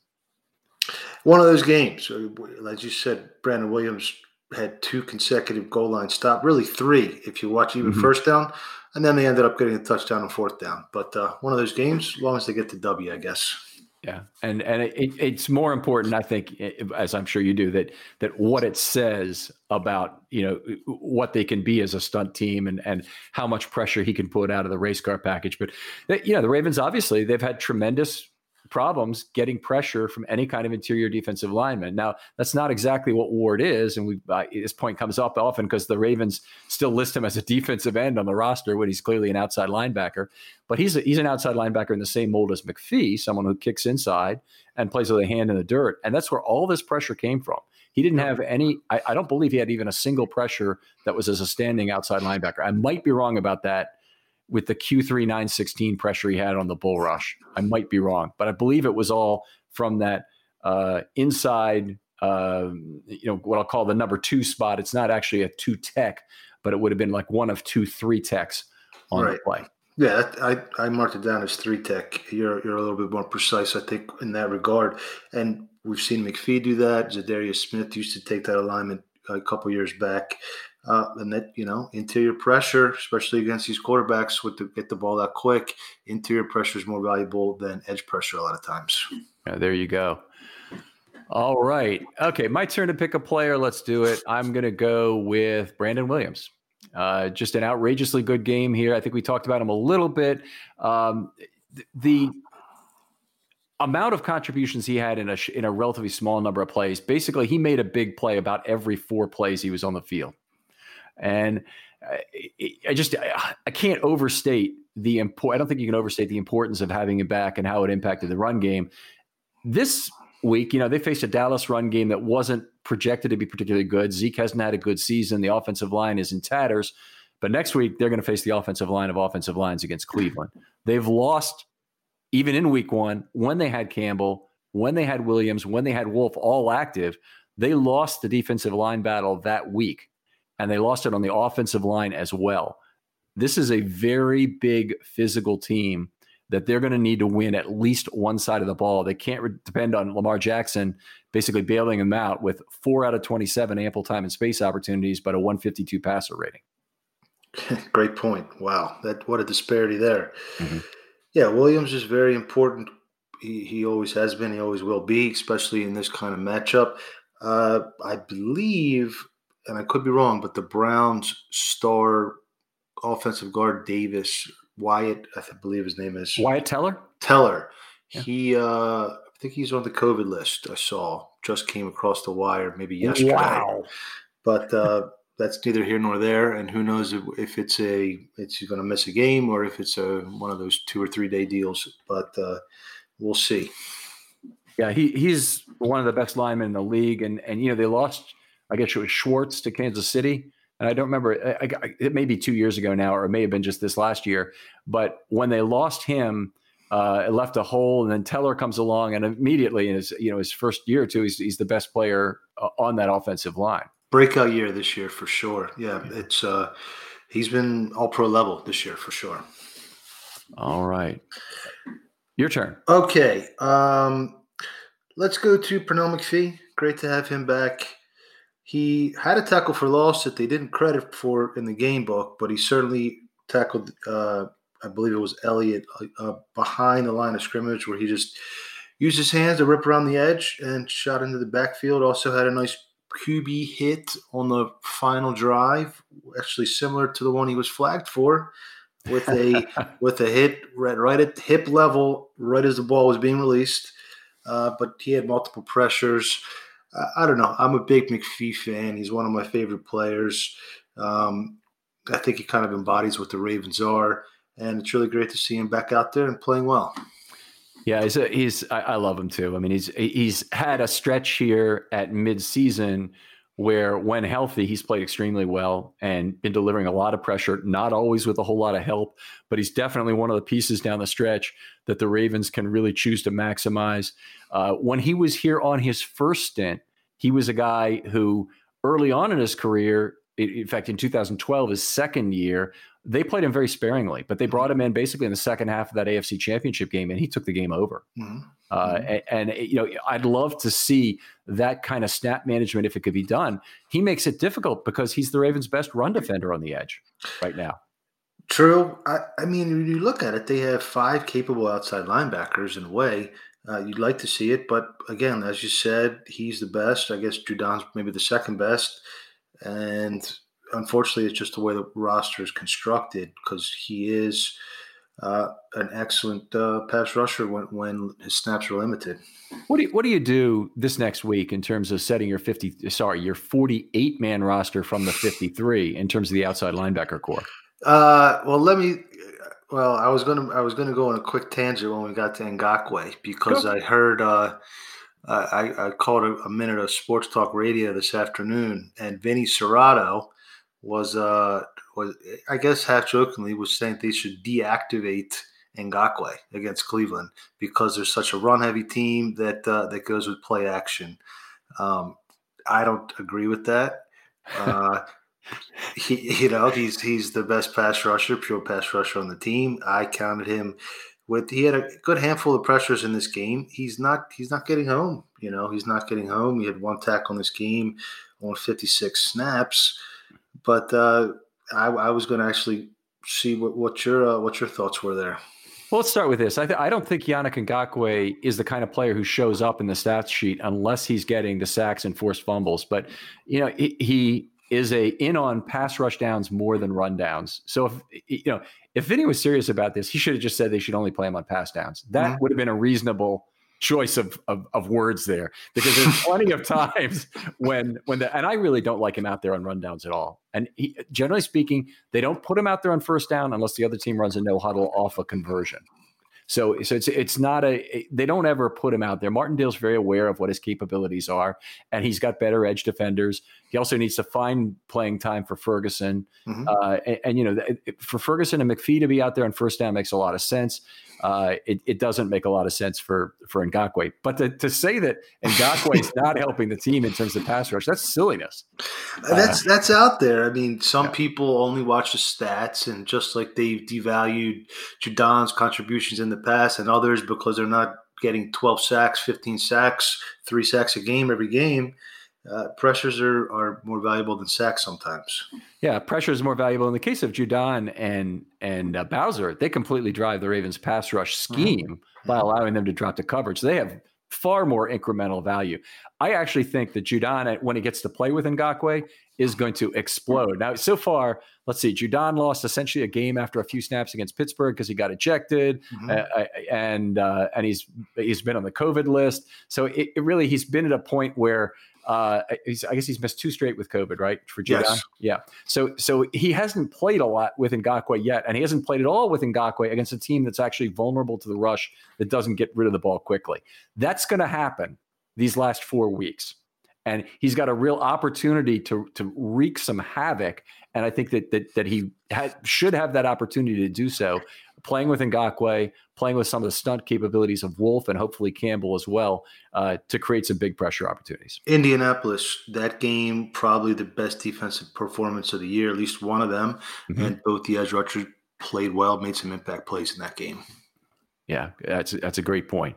One of those games, as you said, Brandon Williams had two consecutive goal line stop, really three if you watch even mm-hmm. first down, and then they ended up getting a touchdown and fourth down. But uh, one of those games, as long as they get the W, I guess. Yeah, and and it, it's more important, I think, as I'm sure you do, that that what it says about, you know, what they can be as a stunt team and, and how much pressure he can put out of the race car package. But, you know, the Ravens, obviously, they've had tremendous problems getting pressure from any kind of interior defensive lineman. Now, that's not exactly what Ward is, and we uh, this point comes up often because the Ravens still list him as a defensive end on the roster when he's clearly an outside linebacker. But he's a, he's an outside linebacker in the same mold as McPhee, someone who kicks inside and plays with a hand in the dirt, and that's where all this pressure came from. He didn't have any – I I don't believe he had even a single pressure that was as a standing outside linebacker. I might be wrong about that. With the Q three nine sixteen pressure he had on the bull rush. I might be wrong, but I believe it was all from that uh, inside, uh, you know, what I'll call the number two spot. It's not actually a two tech, but it would have been like one of two three techs on right. the play. Yeah, I, I marked it down as three tech. You're you're a little bit more precise, I think, in that regard. And we've seen McPhee do that. Zadarius Smith used to take that alignment a couple years back. Uh, and that, you know, interior pressure, especially against these quarterbacks with the, get the ball out quick, interior pressure is more valuable than edge pressure a lot of times. Yeah, there you go. All right. Okay, my turn to pick a player. Let's do it. I'm going to go with Brandon Williams. Uh, just an outrageously good game here. I think we talked about him a little bit. Um, th- the amount of contributions he had in a, in a relatively small number of plays, basically he made a big play about every four plays he was on the field. And I just I can't overstate the import. I don't think you can overstate the importance of having him back and how it impacted the run game this week. You know, they faced a Dallas run game that wasn't projected to be particularly good. Zeke hasn't had a good season. The offensive line is in tatters. But next week, they're going to face the offensive line of offensive lines against Cleveland. They've lost, even in week one, when they had Campbell, when they had Williams, when they had Wolf all active, they lost the defensive line battle that week. And they lost it on the offensive line as well. This is a very big physical team that they're going to need to win at least one side of the ball. They can't re- depend on Lamar Jackson basically bailing them out with four out of twenty-seven ample time and space opportunities, but a one fifty-two passer rating. Great point. Wow. That, what a disparity there. Mm-hmm. Yeah, Williams is very important. He, he always has been. He always will be, especially in this kind of matchup. Uh, I believe, and I could be wrong, but the Browns' star offensive guard, Davis, Wyatt, I believe his name is. Wyatt Teller? Teller. Yeah. He, uh, I think he's on the COVID list I saw. Just came across the wire maybe yesterday. Wow. But uh, that's neither here nor there. And who knows if, if it's a it's going to miss a game or if it's a, one of those two- or three-day deals. But uh, we'll see. Yeah, he he's one of the best linemen in the league. And, and you know, they lost, I guess it was Schwartz to Kansas City. And I don't remember, I, I, it may be two years ago now, or it may have been just this last year. But when they lost him, uh, it left a hole. And then Teller comes along, and immediately in his, you know, his first year or two, he's, he's the best player uh, on that offensive line. Breakout year this year for sure. Yeah, it's uh, he's been all pro level this year for sure. All right. Your turn. Okay. Um, let's go to Pernell McPhee. Great to have him back. He had a tackle for loss that they didn't credit for in the game book, but he certainly tackled, uh, I believe it was Elliott, uh, behind the line of scrimmage where he just used his hands to rip around the edge and shot into the backfield. Also had a nice Q B hit on the final drive, actually similar to the one he was flagged for, with a with a hit right, right at hip level, right as the ball was being released. Uh, but he had multiple pressures. I don't know. I'm a big McPhee fan. He's one of my favorite players. Um, I think he kind of embodies what the Ravens are, and it's really great to see him back out there and playing well. Yeah, he's a, he's. I, I love him too. I mean, he's he's had a stretch here at midseason where, when healthy, he's played extremely well and been delivering a lot of pressure. Not always with a whole lot of help, but he's definitely one of the pieces down the stretch that the Ravens can really choose to maximize. Uh, when he was here on his first stint, he was a guy who early on in his career, in fact, in two thousand twelve, his second year, they played him very sparingly, but they brought him in basically in the second half of that A F C Championship game, and he took the game over. Mm-hmm. Uh, and, and, you know, I'd love to see that kind of snap management if it could be done. He makes it difficult because he's the Ravens' best run defender on the edge right now. True. I, I mean, when you look at it, they have five capable outside linebackers in a way. Uh, you'd like to see it, but again, as you said, he's the best. I guess Judon's maybe the second best. And unfortunately, it's just the way the roster is constructed because he is uh, an excellent uh, pass rusher when, when his snaps are limited. What do you, what do you do this next week in terms of setting your fifty? Sorry, your forty-eight man roster from the fifty-three in terms of the outside linebacker core? Uh, well, let me. Well, I was gonna I was gonna go on a quick tangent when we got to Ngakoue because cool. I heard. Uh, Uh, I, I called a, a minute of Sports Talk Radio this afternoon, and Vinny Serrato was, uh, was I guess half jokingly, was saying they should deactivate Ngakoue against Cleveland because there's such a run-heavy team that uh, that goes with play action. Um, I don't agree with that. Uh, he, you know, he's he's the best pass rusher, pure pass rusher on the team. I counted him. With he had a good handful of pressures in this game. He's not he's not getting home. You know, he's not getting home. He had one tackle in this game on fifty-six snaps. But uh, I, I was going to actually see what, what your uh, what your thoughts were there. Well, let's start with this. I, th- I don't think Yannick Ngakoue is the kind of player who shows up in the stats sheet unless he's getting the sacks and forced fumbles. But, you know, he, he is a in on pass rush downs more than run downs. So, if you know, if Vinny was serious about this, he should have just said they should only play him on pass downs. That mm-hmm. would have been a reasonable choice of of, of words there, because there's plenty of times when when the, and I really don't like him out there on run downs at all. And he, generally speaking, they don't put him out there on first down unless the other team runs a no huddle off a conversion. So, so it's it's not a, they don't ever put him out there. Martindale's very aware of what his capabilities are, and he's got better edge defenders. He also needs to find playing time for Ferguson. Mm-hmm. Uh, and, and, you know, for Ferguson and McPhee to be out there on first down makes a lot of sense. Uh, it, it doesn't make a lot of sense for, for Ngakoue. But to, to say that Ngakoue is not helping the team in terms of pass rush, that's silliness. That's uh, that's out there. I mean, some yeah. people only watch the stats, and just like they've devalued Judon's contributions in the past and others because they're not getting twelve sacks, fifteen sacks, three sacks a game every game. Uh, pressures are, are more valuable than sacks sometimes. Yeah, pressure is more valuable. In the case of Judon and and uh, Bowser, they completely drive the Ravens' pass rush scheme mm-hmm. by allowing them to drop to coverage. So they have far more incremental value. I actually think that Judon, when he gets to play with Ngakoue, is going to explode. Now, so far, let's see, Judon lost essentially a game after a few snaps against Pittsburgh because he got ejected, mm-hmm. uh, and uh, and he's he's been on the COVID list. So it, it really, he's been at a point where Uh, he's, I guess he's missed two straight with COVID, right? For Judon? Yes. Yeah. So so he hasn't played a lot with Ngakoue yet, and he hasn't played at all with Ngakoue against a team that's actually vulnerable to the rush that doesn't get rid of the ball quickly. That's going to happen these last four weeks. And he's got a real opportunity to to wreak some havoc, and I think that that, that he had, should have that opportunity to do so, playing with Ngakoue, playing with some of the stunt capabilities of Wolf and hopefully Campbell as well, uh, to create some big pressure opportunities. Indianapolis, that game, probably the best defensive performance of the year, at least one of them. Mm-hmm. And both the edge rushers played well, made some impact plays in that game. Yeah, that's that's a great point.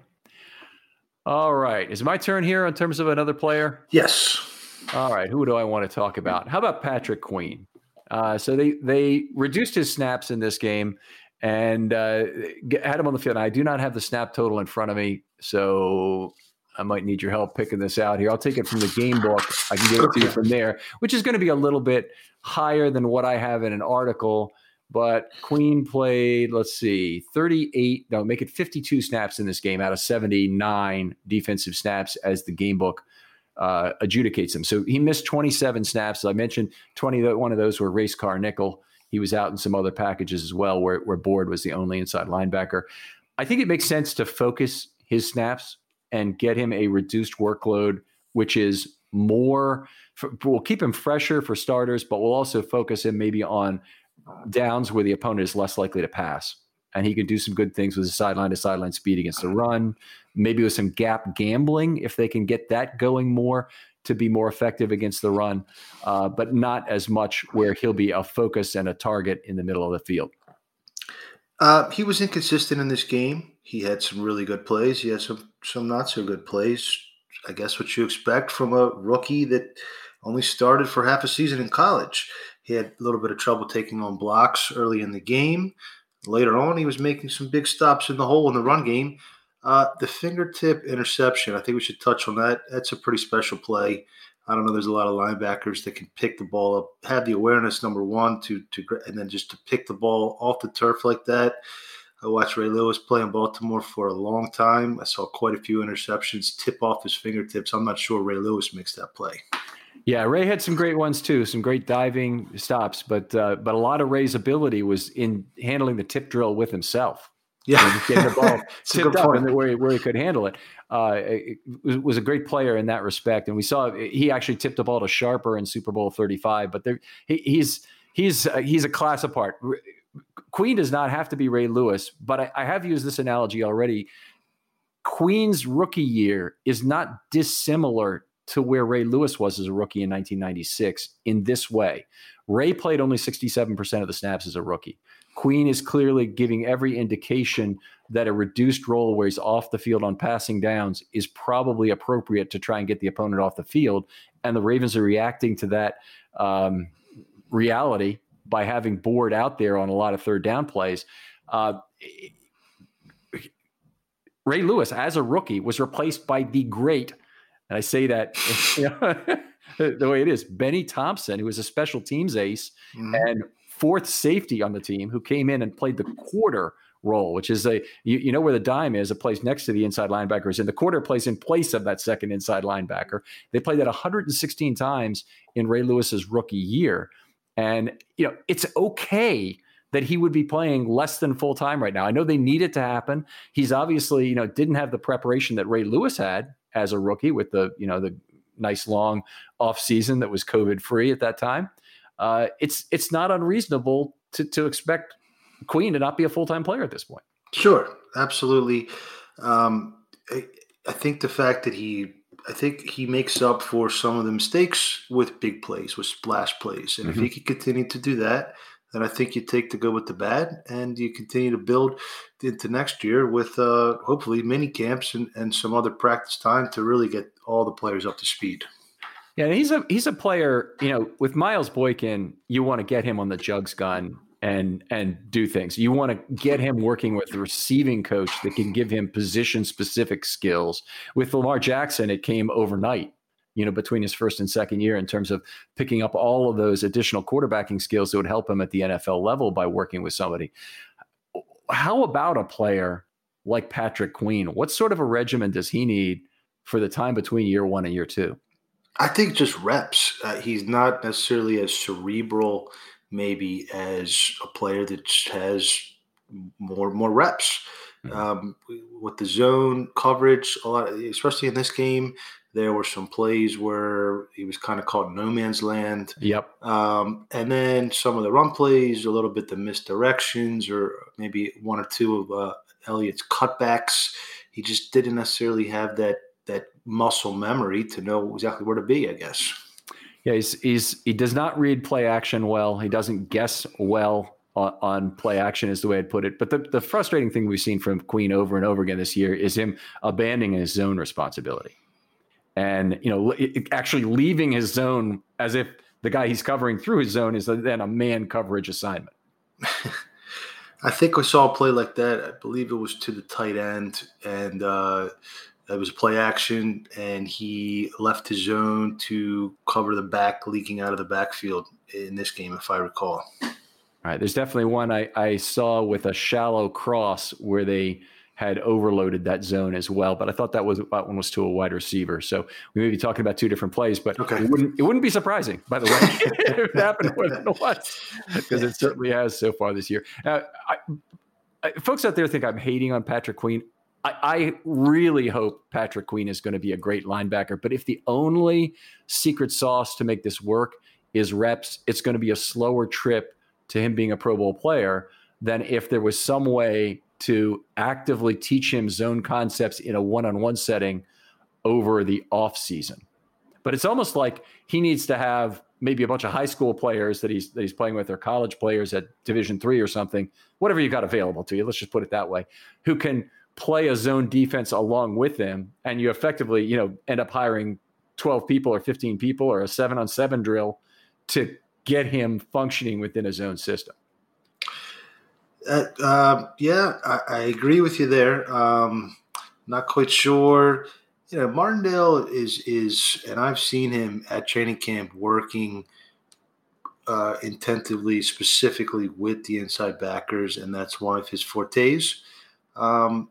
All right. Is it my turn here in terms of another player? Yes. All right. Who do I want to talk about? How about Patrick Queen? Uh, so they they reduced his snaps in this game and uh, had him on the field. I do not have the snap total in front of me, so I might need your help picking this out here. I'll take it from the game book. I can give it to you from there, which is going to be a little bit higher than what I have in an article. But Queen played, let's see, thirty-eight, no, make it fifty-two snaps in this game out of seventy-nine defensive snaps as the game book uh, adjudicates him. So he missed twenty-seven snaps. As I mentioned, twenty-one of those were race car nickel. He was out in some other packages as well where, where Board was the only inside linebacker. I think it makes sense to focus his snaps and get him a reduced workload, which is more – we'll keep him fresher for starters, but we'll also focus him maybe on – downs where the opponent is less likely to pass, and he can do some good things with his sideline to sideline speed against the run, maybe with some gap gambling if they can get that going more to be more effective against the run, uh, but not as much where he'll be a focus and a target in the middle of the field. Uh, he was inconsistent in this game. He had some really good plays. He had some, some not so good plays. I guess what you expect from a rookie that only started for half a season in college. He had a little bit of trouble taking on blocks early in the game. Later on, he was making some big stops in the hole in the run game. Uh, the fingertip interception, I think we should touch on that. That's a pretty special play. I don't know. There's a lot of linebackers that can pick the ball up, have the awareness, number one, to to and then just to pick the ball off the turf like that. I watched Ray Lewis play in Baltimore for a long time. I saw quite a few interceptions tip off his fingertips. I'm not sure Ray Lewis makes that play. Yeah, Ray had some great ones too, some great diving stops, but uh, but a lot of Ray's ability was in handling the tip drill with himself. Yeah, you know, getting the ball tipped up and where he, where he could handle it. Uh, it was, was a great player in that respect, and we saw he actually tipped the ball to Sharper in Super Bowl thirty-five. But there, he, he's he's uh, he's a class apart. Queen does not have to be Ray Lewis, but I, I have used this analogy already. Queen's rookie year is not dissimilar to where Ray Lewis was as a rookie in nineteen ninety-six in this way. Ray played only sixty-seven percent of the snaps as a rookie. Queen is clearly giving every indication that a reduced role where he's off the field on passing downs is probably appropriate to try and get the opponent off the field. And the Ravens are reacting to that um, reality by having Board out there on a lot of third down plays. Uh, Ray Lewis, as a rookie, was replaced by the great And I say that you know, the way it is. Benny Thompson, who was a special teams ace mm-hmm. and fourth safety on the team, who came in and played the quarter role, which is a you, you know where the dime is. It plays next to the inside linebackers, and the quarter plays in place of that second inside linebacker. They played that one hundred sixteen times in Ray Lewis's rookie year, and you know it's okay that he would be playing less than full time right now. I know they need it to happen. He's obviously, you know, didn't have the preparation that Ray Lewis had as a rookie with the, you know, the nice long off season that was COVID free at that time. Uh, it's, it's not unreasonable to, to expect Queen to not be a full-time player at this point. Sure. Absolutely. Um, I, I think the fact that he, I think he makes up for some of the mistakes with big plays, with splash plays. And mm-hmm. if he could continue to do that, then I think you take the good with the bad and you continue to build into next year with uh, hopefully mini camps and, and some other practice time to really get all the players up to speed. Yeah, and he's a he's a player, you know, with Miles Boykin, you want to get him on the jugs gun and and do things. You want to get him working with the receiving coach that can give him position-specific skills. With Lamar Jackson, it came overnight, you know, between his first and second year in terms of picking up all of those additional quarterbacking skills that would help him at the N F L level by working with somebody. How about a player like Patrick Queen? What sort of a regimen does he need for the time between year one and year two? I think just reps. Uh, he's not necessarily as cerebral maybe as a player that has more more reps. Mm-hmm. Um, with the zone coverage, a lot, especially in this game, there were some plays where he was kind of called no man's land. Yep. Um, and then some of the run plays, a little bit the misdirections, or maybe one or two of uh, Elliott's cutbacks. He just didn't necessarily have that that muscle memory to know exactly where to be, I guess. Yeah, he's, he's he does not read play action well. He doesn't guess well on, on play action is the way I'd put it. But the, the frustrating thing we've seen from Queen over and over again this year is him abandoning his zone responsibility. And, you know, actually leaving his zone as if the guy he's covering through his zone is then a man coverage assignment. I think we saw a play like that. I believe it was to the tight end, and uh, it was a play action, and he left his zone to cover the back leaking out of the backfield in this game, if I recall. All right. There's definitely one I, I saw with a shallow cross where they – had overloaded that zone as well, but I thought that was that one was to a wide receiver. So we may be talking about two different plays, but okay. it wouldn't it wouldn't be surprising, by the way, if it happened more than once, because it certainly has so far this year. Uh, I, I, folks out there think I'm hating on Patrick Queen. I, I really hope Patrick Queen is going to be a great linebacker, but if the only secret sauce to make this work is reps, it's going to be a slower trip to him being a Pro Bowl player than if there was some way to actively teach him zone concepts in a one-on-one setting over the off season. But it's almost like he needs to have maybe a bunch of high school players that he's, that he's playing with, or college players at Division three or something, whatever you got available to you, let's just put it that way, who can play a zone defense along with him. And you effectively, you know, end up hiring twelve people or fifteen people or a seven on seven drill to get him functioning within his own system. Uh, uh, yeah, I, I agree with you there. Um, not quite sure. You know, Martindale is, is, and I've seen him at training camp working uh, intensively, specifically with the inside backers, and that's one of his fortes. Um,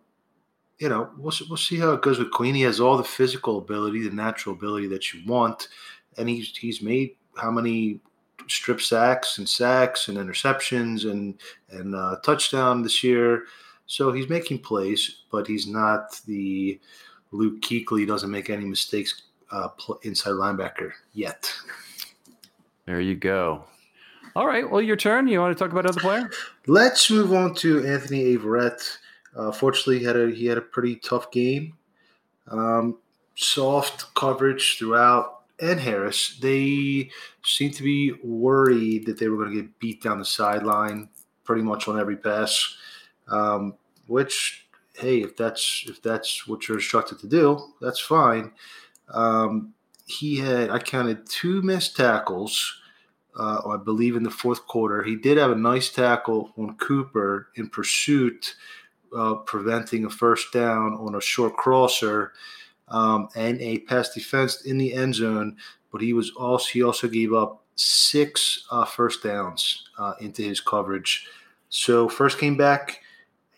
you know, we'll, we'll see how it goes with Queen. He has all the physical ability, the natural ability that you want, and he's he's made how many – strip sacks and sacks and interceptions and and uh, touchdown this year, so he's making plays, but he's not the Luke Kuechly. Doesn't make any mistakes uh, inside linebacker yet. There you go. All right, well, your turn. You want to talk about another player? Let's move on to Anthony Averett. Uh, fortunately, he had a he had a pretty tough game. Um, soft coverage throughout. And Harris, they seemed to be worried that they were going to get beat down the sideline pretty much on every pass, um, which, hey, if that's if that's what you're instructed to do, that's fine. Um, he had, I counted two missed tackles, uh, I believe, in the fourth quarter. He did have a nice tackle on Cooper in pursuit, uh, preventing a first down on a short crosser. Um, and a pass defense in the end zone, but he was also he also gave up six uh, first downs uh, into his coverage. So first came back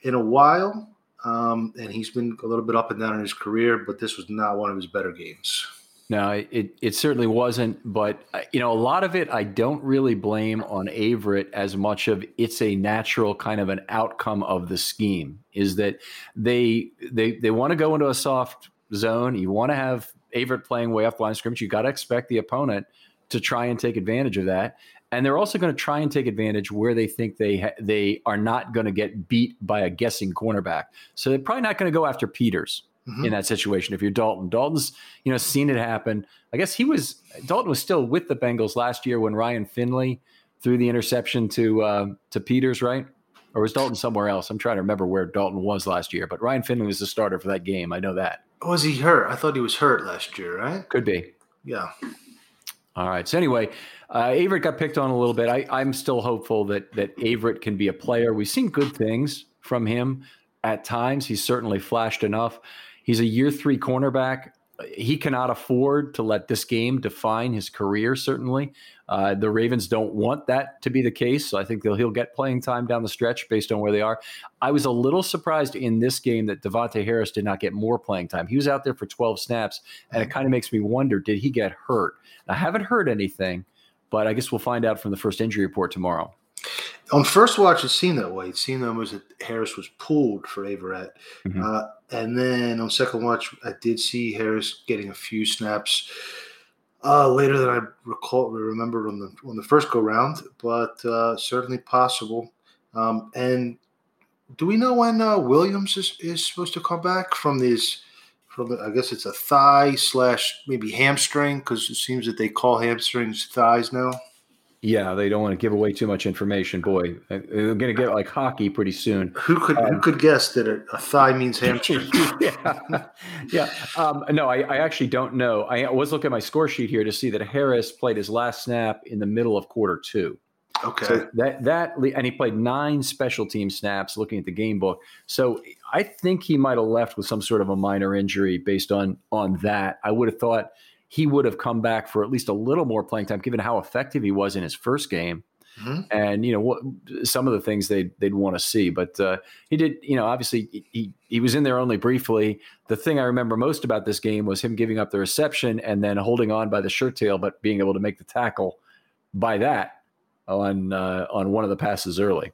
in a while, um, and he's been a little bit up and down in his career, but this was not one of his better games. No, it it certainly wasn't. But, you know, a lot of it I don't really blame on Averett as much of it's a natural kind of an outcome of the scheme is that they they they want to go into a soft zone. You want to have Averett playing way off the line of scrimmage. You got to expect the opponent to try and take advantage of that. And they're also going to try and take advantage where they think they ha- they are not going to get beat by a guessing cornerback. So they're probably not going to go after Peters mm-hmm. in that situation. If you're Dalton, Dalton's you know seen it happen. I guess he was Dalton was still with the Bengals last year when Ryan Finley threw the interception to uh, to Peters, right? Or was Dalton somewhere else? I'm trying to remember where Dalton was last year. But Ryan Finley was the starter for that game. I know that. Was he hurt? I thought he was hurt last year, right? Could be. Yeah. All right. So anyway, uh, Averett got picked on a little bit. I, I'm still hopeful that that Averett can be a player. We've seen good things from him at times. He's certainly flashed enough. He's a year three cornerback. He cannot afford to let this game define his career, certainly. Uh, the Ravens don't want that to be the case, so I think he'll, he'll get playing time down the stretch based on where they are. I was a little surprised in this game that Devontae Harris did not get more playing time. He was out there for twelve snaps, and it kind of makes me wonder, did he get hurt? I haven't heard anything, but I guess we'll find out from the first injury report tomorrow. On first watch, it seemed that way. It seemed almost that Harris was pulled for Averett. Mm-hmm. Uh, and then on second watch, I did see Harris getting a few snaps uh, later than I recall remembered on the on the first go-round, but uh, certainly possible. Um, and do we know when uh, Williams is, is supposed to come back from these? From the, I guess it's a thigh slash maybe hamstring, because it seems that they call hamstrings thighs now. Yeah, they don't want to give away too much information. Boy, they're going to get like hockey pretty soon. Who could um, who could guess that a, a thigh means hamstring? yeah, yeah. Um, no, I, I actually don't know. I was looking at my score sheet here to see that Harris played his last snap in the middle of quarter two. Okay, so that that and he played nine special team snaps. Looking at the game book, so I think he might have left with some sort of a minor injury based on on that. I would have thought he would have come back for at least a little more playing time, given how effective he was in his first game, mm-hmm. and you know what, some of the things they'd they'd want to see. But uh, he did, you know, obviously he he was in there only briefly. The thing I remember most about this game was him giving up the reception and then holding on by the shirt tail, but being able to make the tackle by that on uh, on one of the passes early.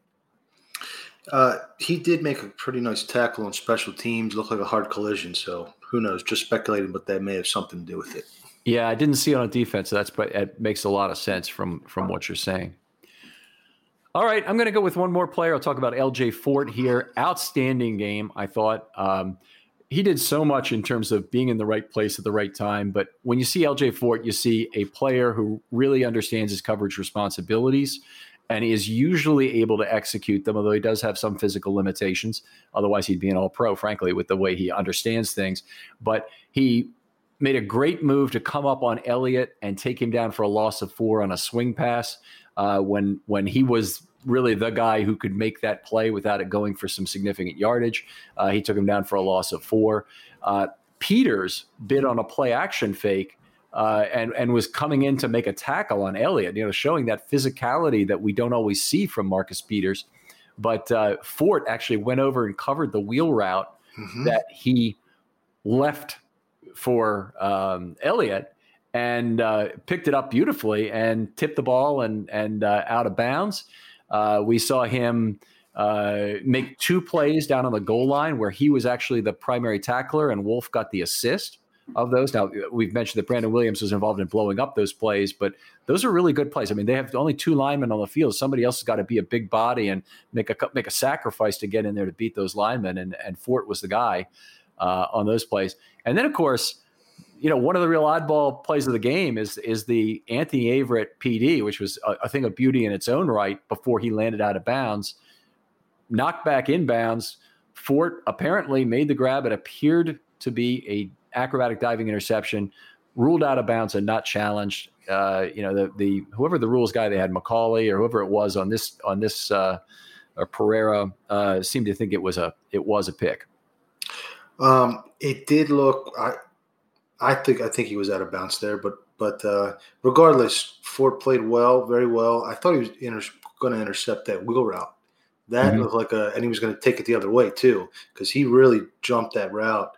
Uh, he did make a pretty nice tackle on special teams. Looked like a hard collision, so who knows? Just speculating, but that may have something to do with it. Yeah, I didn't see it on defense. So that's but it makes a lot of sense from from what you're saying. All right, I'm going to go with one more player. I'll talk about L J. Fort here. Outstanding game, I thought. Um, he did so much in terms of being in the right place at the right time. But when you see L J. Fort, you see a player who really understands his coverage responsibilities and is usually able to execute them, although he does have some physical limitations. Otherwise, he'd be an all-pro, frankly, with the way he understands things. But he made a great move to come up on Elliott and take him down for a loss of four on a swing pass uh, when when he was really the guy who could make that play without it going for some significant yardage. Uh, he took him down for a loss of four. Uh, Peters bid on a play-action fake uh, and, and was coming in to make a tackle on Elliott, you know, showing that physicality that we don't always see from Marcus Peters. But uh, Fort actually went over and covered the wheel route mm-hmm. that he left for um, Elliott and uh, picked it up beautifully and tipped the ball and, and uh, out of bounds. Uh, we saw him uh, make two plays down on the goal line where he was actually the primary tackler and Wolf got the assist of those. Now, we've mentioned that Brandon Williams was involved in blowing up those plays, but those are really good plays. I mean, they have only two linemen on the field. Somebody else has got to be a big body and make a make a sacrifice to get in there to beat those linemen, and, and Fort was the guy Uh, on those plays. And then, of course, you know, one of the real oddball plays of the game is is the Anthony Averett P D, which was a, a thing of beauty in its own right before he landed out of bounds. Knocked back inbounds. Fort apparently made the grab. It appeared to be a acrobatic diving interception, ruled out of bounds and not challenged. Uh, you know, the the whoever the rules guy they had, McCauley or whoever it was on this on this uh, or Pereira uh, seemed to think it was a it was a pick. Um, it did look. I, I think. I think he was out of bounds there. But, but uh, regardless, Fort played well, very well. I thought he was inter- going to intercept that wheel route. That mm-hmm. looked like a, and he was going to take it the other way too, because he really jumped that route.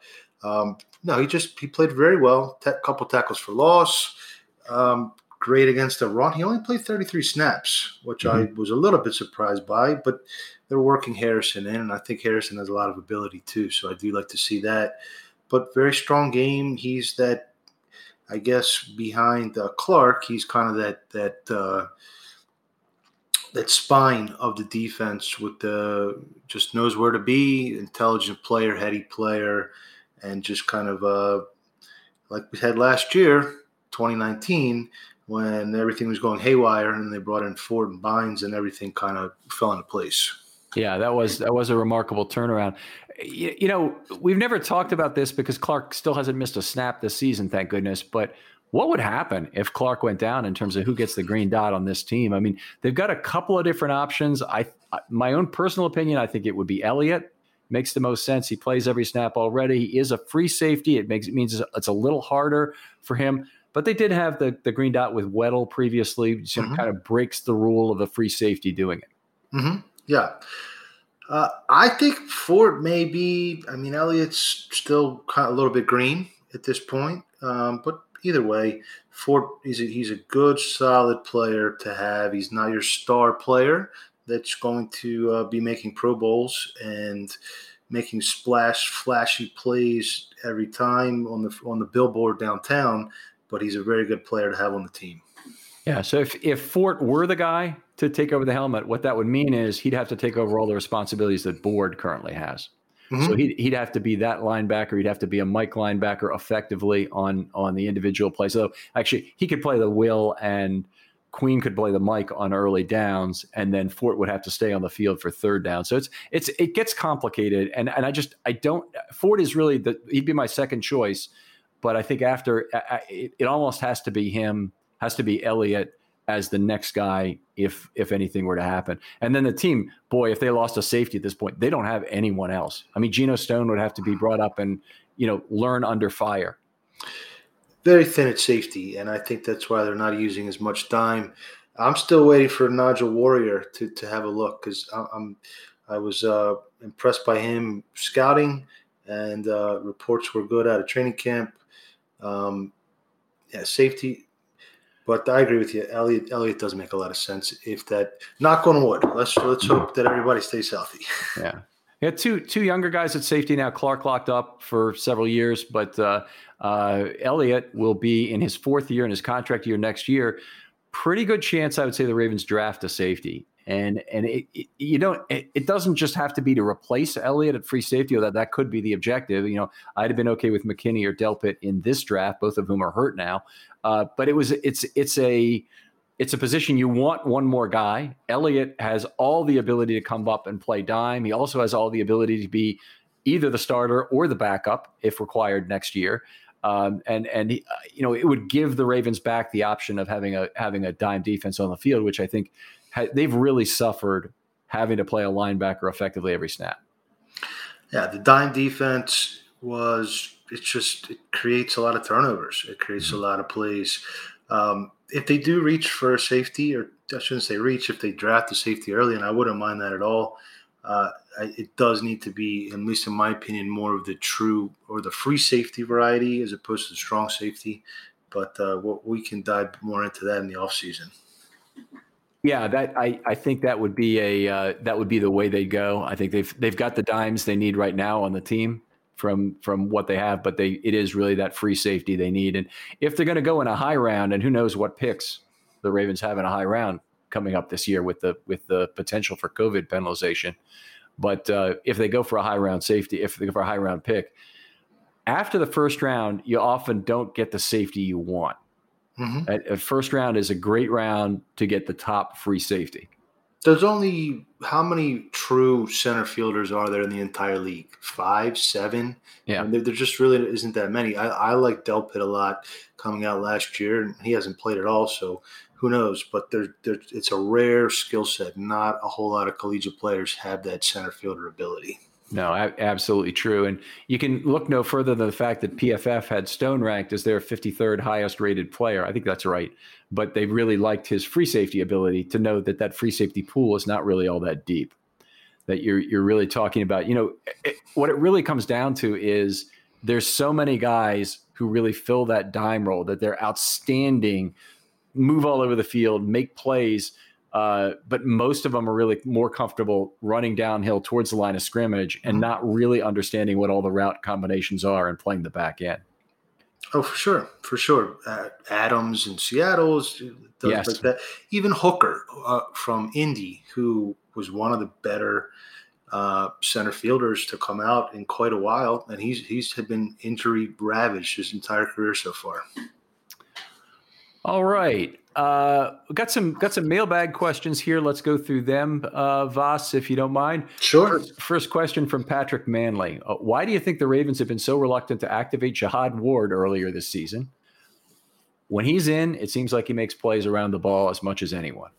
Um, no, he just he played very well. T- couple tackles for loss. Um, great against the run. He only played thirty-three snaps, which mm-hmm. I was a little bit surprised by, but they're working Harrison in, and I think Harrison has a lot of ability too, so I do like to see that. But very strong game. He's that, I guess, behind uh, Clark, he's kind of that that uh, that spine of the defense with the just knows where to be, intelligent player, heady player, and just kind of uh, like we had last year, twenty nineteen, when everything was going haywire and they brought in Fort and Bynes and everything kind of fell into place. Yeah, that was that was a remarkable turnaround. You, you know, we've never talked about this because Clark still hasn't missed a snap this season, thank goodness. But what would happen if Clark went down in terms of who gets the green dot on this team? I mean, they've got a couple of different options. I, my own personal opinion, I think it would be Elliott. Makes the most sense. He plays every snap already. He is a free safety. It makes it means it's a little harder for him. But they did have the, the green dot with Weddle previously. So mm-hmm. it kind of breaks the rule of a free safety doing it. Mm-hmm. Yeah. Uh, I think Fort may be – I mean, Elliott's still kind of a little bit green at this point. Um, but either way, Fort, he's a, he's a good, solid player to have. He's not your star player that's going to uh, be making Pro Bowls and making splash, flashy plays every time on the on the billboard downtown. But he's a very good player to have on the team. Yeah, so if, if Fort were the guy to take over the helmet, what that would mean is he'd have to take over all the responsibilities that Board currently has. Mm-hmm. So he'd, he'd have to be that linebacker. He'd have to be a Mike linebacker effectively on, on the individual play. So actually, he could play the Will and Queen could play the Mike on early downs, and then Fort would have to stay on the field for third down. So it's it's it gets complicated, and and I just I don't Fort is really the he'd be my second choice. But I think after I, it, it almost has to be him, has to be Elliott as the next guy if if anything were to happen. And then the team, boy, if they lost a safety at this point, they don't have anyone else. I mean, Geno Stone would have to be brought up and, you know, learn under fire. Very thin at safety, and I think that's why they're not using as much dime. I'm still waiting for Nigel Warrior to to have a look because I'm I was uh, impressed by him scouting, and uh, reports were good out of training camp. Um, yeah, safety, but I agree with you. Elliott, Elliott does make a lot of sense. If that, knock on wood, let's let's hope that everybody stays healthy. Yeah, yeah. Two two younger guys at safety now. Clark locked up for several years, but uh, uh, Elliott will be in his fourth year in his contract year next year. Pretty good chance, I would say, the Ravens draft a safety, and and it, it you don't it, it doesn't just have to be to replace Elliott at free safety. Or that that could be the objective. You know, I'd have been okay with McKinney or Delpit in this draft, both of whom are hurt now. Uh, but it was it's it's a it's a position you want one more guy. Elliott has all the ability to come up and play dime. He also has all the ability to be either the starter or the backup if required next year. Um, and, and, uh, you know, it would give the Ravens back the option of having a, having a dime defense on the field, which I think ha- they've really suffered having to play a linebacker effectively every snap. Yeah. The dime defense was, it's just, it creates a lot of turnovers. It creates mm-hmm. a lot of plays. Um, if they do reach for a safety, or I shouldn't say reach, if they draft the safety early, and I wouldn't mind that at all. Uh, it does need to be, at least in my opinion, more of the true or the free safety variety as opposed to the strong safety. But uh, we can dive more into that in the offseason. Yeah, that I, I think that would be a uh, that would be the way they go. I think they've they've got the dimes they need right now on the team from from what they have, but they it is really that free safety they need. And if they're going to go in a high round, and who knows what picks the Ravens have in a high round coming up this year with the with the potential for COVID penalization. But uh, if they go for a high round safety, if they go for a high round pick, after the first round, you often don't get the safety you want. Mm-hmm. A, a first round is a great round to get the top free safety. There's only how many true center fielders are there in the entire league? Five, seven? Yeah. I mean, there, there just really isn't that many. I, I like Delpit a lot coming out last year, and he hasn't played at all, so who knows? But there, there, it's a rare skill set. Not a whole lot of collegiate players have that center fielder ability. No, absolutely true. And you can look no further than the fact that P F F had Stone ranked as their fifty-third highest rated player. I think that's right. But they really liked his free safety ability to know that that free safety pool is not really all that deep, that you're, you're really talking about. You know, it, what it really comes down to is there's so many guys who really fill that dime role, that they're outstanding, move all over the field, make plays. Uh, but most of them are really more comfortable running downhill towards the line of scrimmage and not really understanding what all the route combinations are and playing the back end. Oh, for sure. For sure. Uh, Adams and Seattle's, those yes. like that. Even Hooker uh, from Indy, who was one of the better uh, center fielders to come out in quite a while. And he's, he's had been injury ravaged his entire career so far. All right. Uh, got some got some mailbag questions here. Let's go through them, uh, Voss, if you don't mind. Sure. First, first question from Patrick Manley. Uh, why do you think the Ravens have been so reluctant to activate Jahad Ward earlier this season? When he's in, it seems like he makes plays around the ball as much as anyone.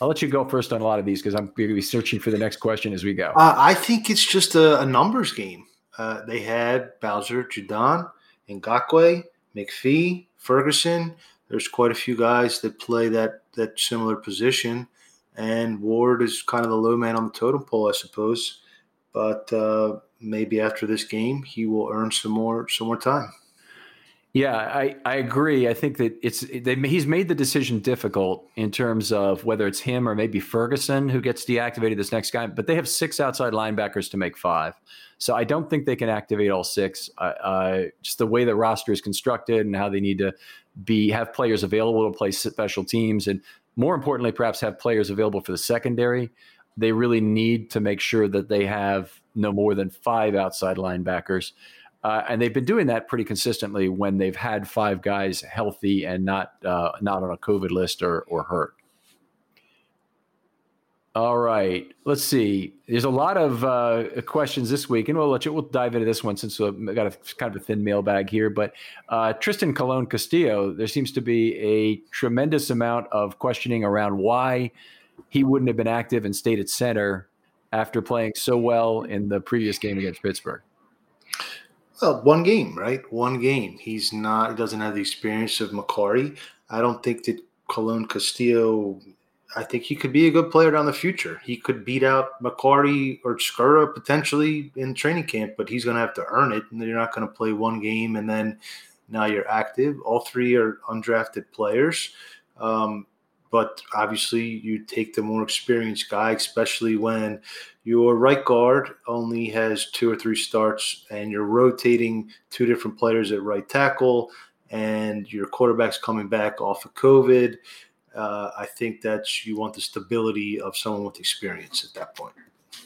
I'll let you go first on a lot of these because I'm going to be searching for the next question as we go. Uh, I think it's just a, a numbers game. Uh, they had Bowser, Judon, Ngakoue, McPhee, Ferguson. There's quite a few guys that play that that similar position, and Ward is kind of the low man on the totem pole, I suppose. But uh, maybe after this game, he will earn some more some more time. Yeah, I, I agree. I think that it's they, he's made the decision difficult in terms of whether it's him or maybe Ferguson who gets deactivated this next guy. But they have six outside linebackers to make five. So I don't think they can activate all six. Uh, uh, just the way the roster is constructed and how they need to be have players available to play special teams, and more importantly, perhaps have players available for the secondary. They really need to make sure that they have no more than five outside linebackers. Uh, and they've been doing that pretty consistently when they've had five guys healthy and not uh, not on a COVID list or or hurt. All right, let's see. There's a lot of uh, questions this week, and we'll let you. We'll dive into this one since we've got a kind of a thin mailbag here. But uh, Tristan Colon Castillo, there seems to be a tremendous amount of questioning around why he wouldn't have been active and stayed at center after playing so well in the previous game against Pittsburgh. Well, one game, right? One game. He's not. He doesn't have the experience of Macari. I don't think that Colon Castillo. I think he could be a good player down the future. He could beat out McCarty or Skura potentially in training camp, but he's going to have to earn it. And you're not going to play one game and then now you're active. All three are undrafted players. Um, but obviously you take the more experienced guy, especially when your right guard only has two or three starts and you're rotating two different players at right tackle and your quarterback's coming back off of COVID. Uh, I think that you want the stability of someone with experience at that point.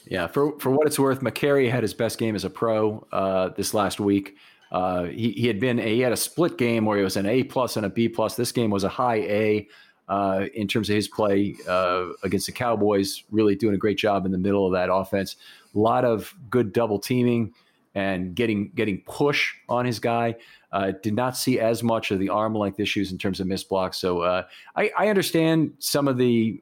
Yeah, for for what it's worth, McCary had his best game as a pro uh, this last week. Uh, he he had been a, he had a split game where he was an A plus and a B plus. This game was a high A uh, in terms of his play uh, against the Cowboys. Really doing a great job in the middle of that offense. A lot of good double teaming and getting getting push on his guy. Uh, did not see as much of the arm length issues in terms of missed blocks. So uh, I, I understand some of the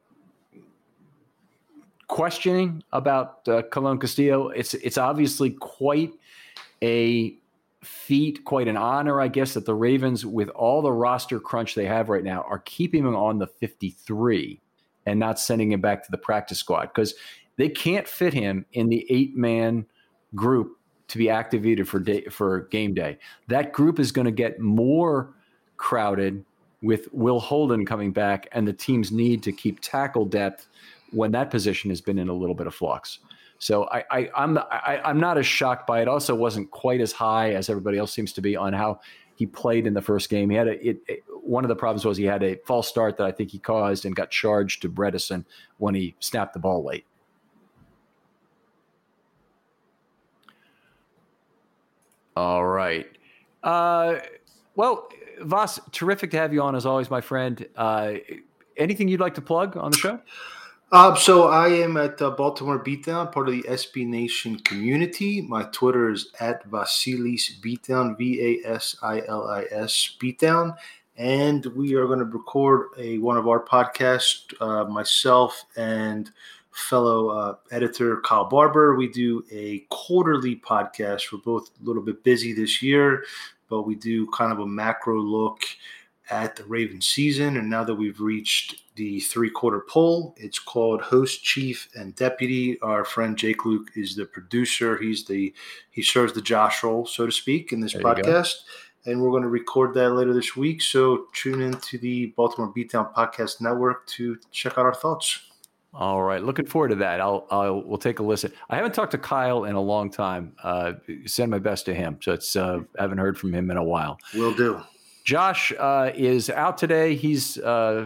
questioning about uh, Colon Castillo. It's it's obviously quite a feat, quite an honor, I guess, that the Ravens, with all the roster crunch they have right now, are keeping him on the fifty-three and not sending him back to the practice squad because they can't fit him in the eight-man group to be activated for day, for game day. That group is going to get more crowded with Will Holden coming back and the team's need to keep tackle depth when that position has been in a little bit of flux. So I, I, I'm I, I'm not as shocked by it. Also wasn't quite as high as everybody else seems to be on how he played in the first game. He had a, it, it, one of the problems was he had a false start that I think he caused and got charged to Bredesen when he snapped the ball late. All right. Uh, well, Voss, terrific to have you on as always, my friend. Uh, anything you'd like to plug on the show? Uh, so I am at uh, Baltimore Beatdown, part of the S B Nation community. My Twitter is at Vasilis Beatdown, V A S I L I S Beatdown. And we are going to record a one of our podcasts, uh, myself and fellow uh, editor Kyle Barber. We do a quarterly podcast. We're both a little bit busy this year, but we do kind of a macro look at the Ravens season. And now that we've reached the three-quarter poll, it's called Host, Chief, and Deputy. Our friend Jake Luke is the producer. He's the he serves the Josh role, so to speak, in this there podcast. And we're going to record that later this week. So tune into the Baltimore Beatdown Podcast Network to check out our thoughts. All right. Looking forward to that. I'll, I'll, we'll take a listen. I haven't talked to Kyle in a long time. Uh, send my best to him. So it's, uh, I haven't heard from him in a while. Will do. Josh uh, is out today. He's uh,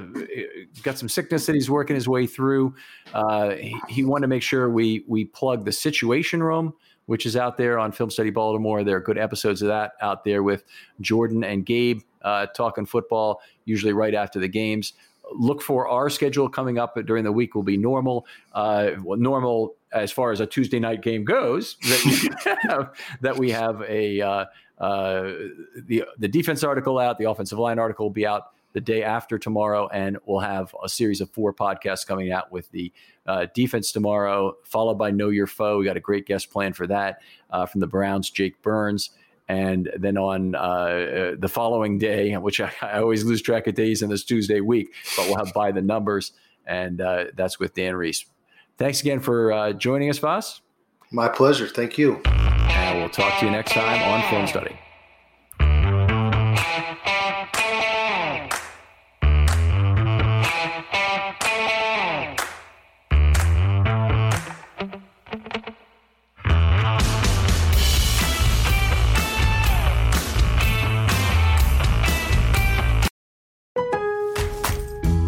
got some sickness that he's working his way through. Uh, he, he wanted to make sure we, we plug the Situation Room, which is out there on Film Study Baltimore. There are good episodes of that out there with Jordan and Gabe uh, talking football, usually right after the games. Look for our schedule coming up during the week will be normal. Uh, well, normal as far as a Tuesday night game goes, that we have, that we have a uh, uh, the the defense article out, the offensive line article will be out the day after tomorrow, and we'll have a series of four podcasts coming out with the uh, defense tomorrow, followed by Know Your Foe. We got a great guest planned for that uh, from the Browns, Jake Burns. And then on uh, the following day, which I, I always lose track of days in this Tuesday week, but we'll have By the Numbers, and uh, that's with Dan Reese. Thanks again for uh, joining us, Voss. My pleasure. Thank you. And we'll talk to you next time on Film Study.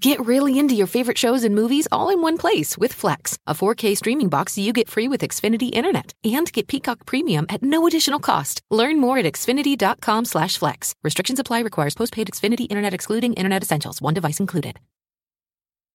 Get really into your favorite shows and movies all in one place with Flex, a four K streaming box you get free with Xfinity Internet. And get Peacock Premium at no additional cost. Learn more at Xfinity.com slash Flex. Restrictions apply. Requires postpaid Xfinity Internet excluding Internet Essentials. One device included.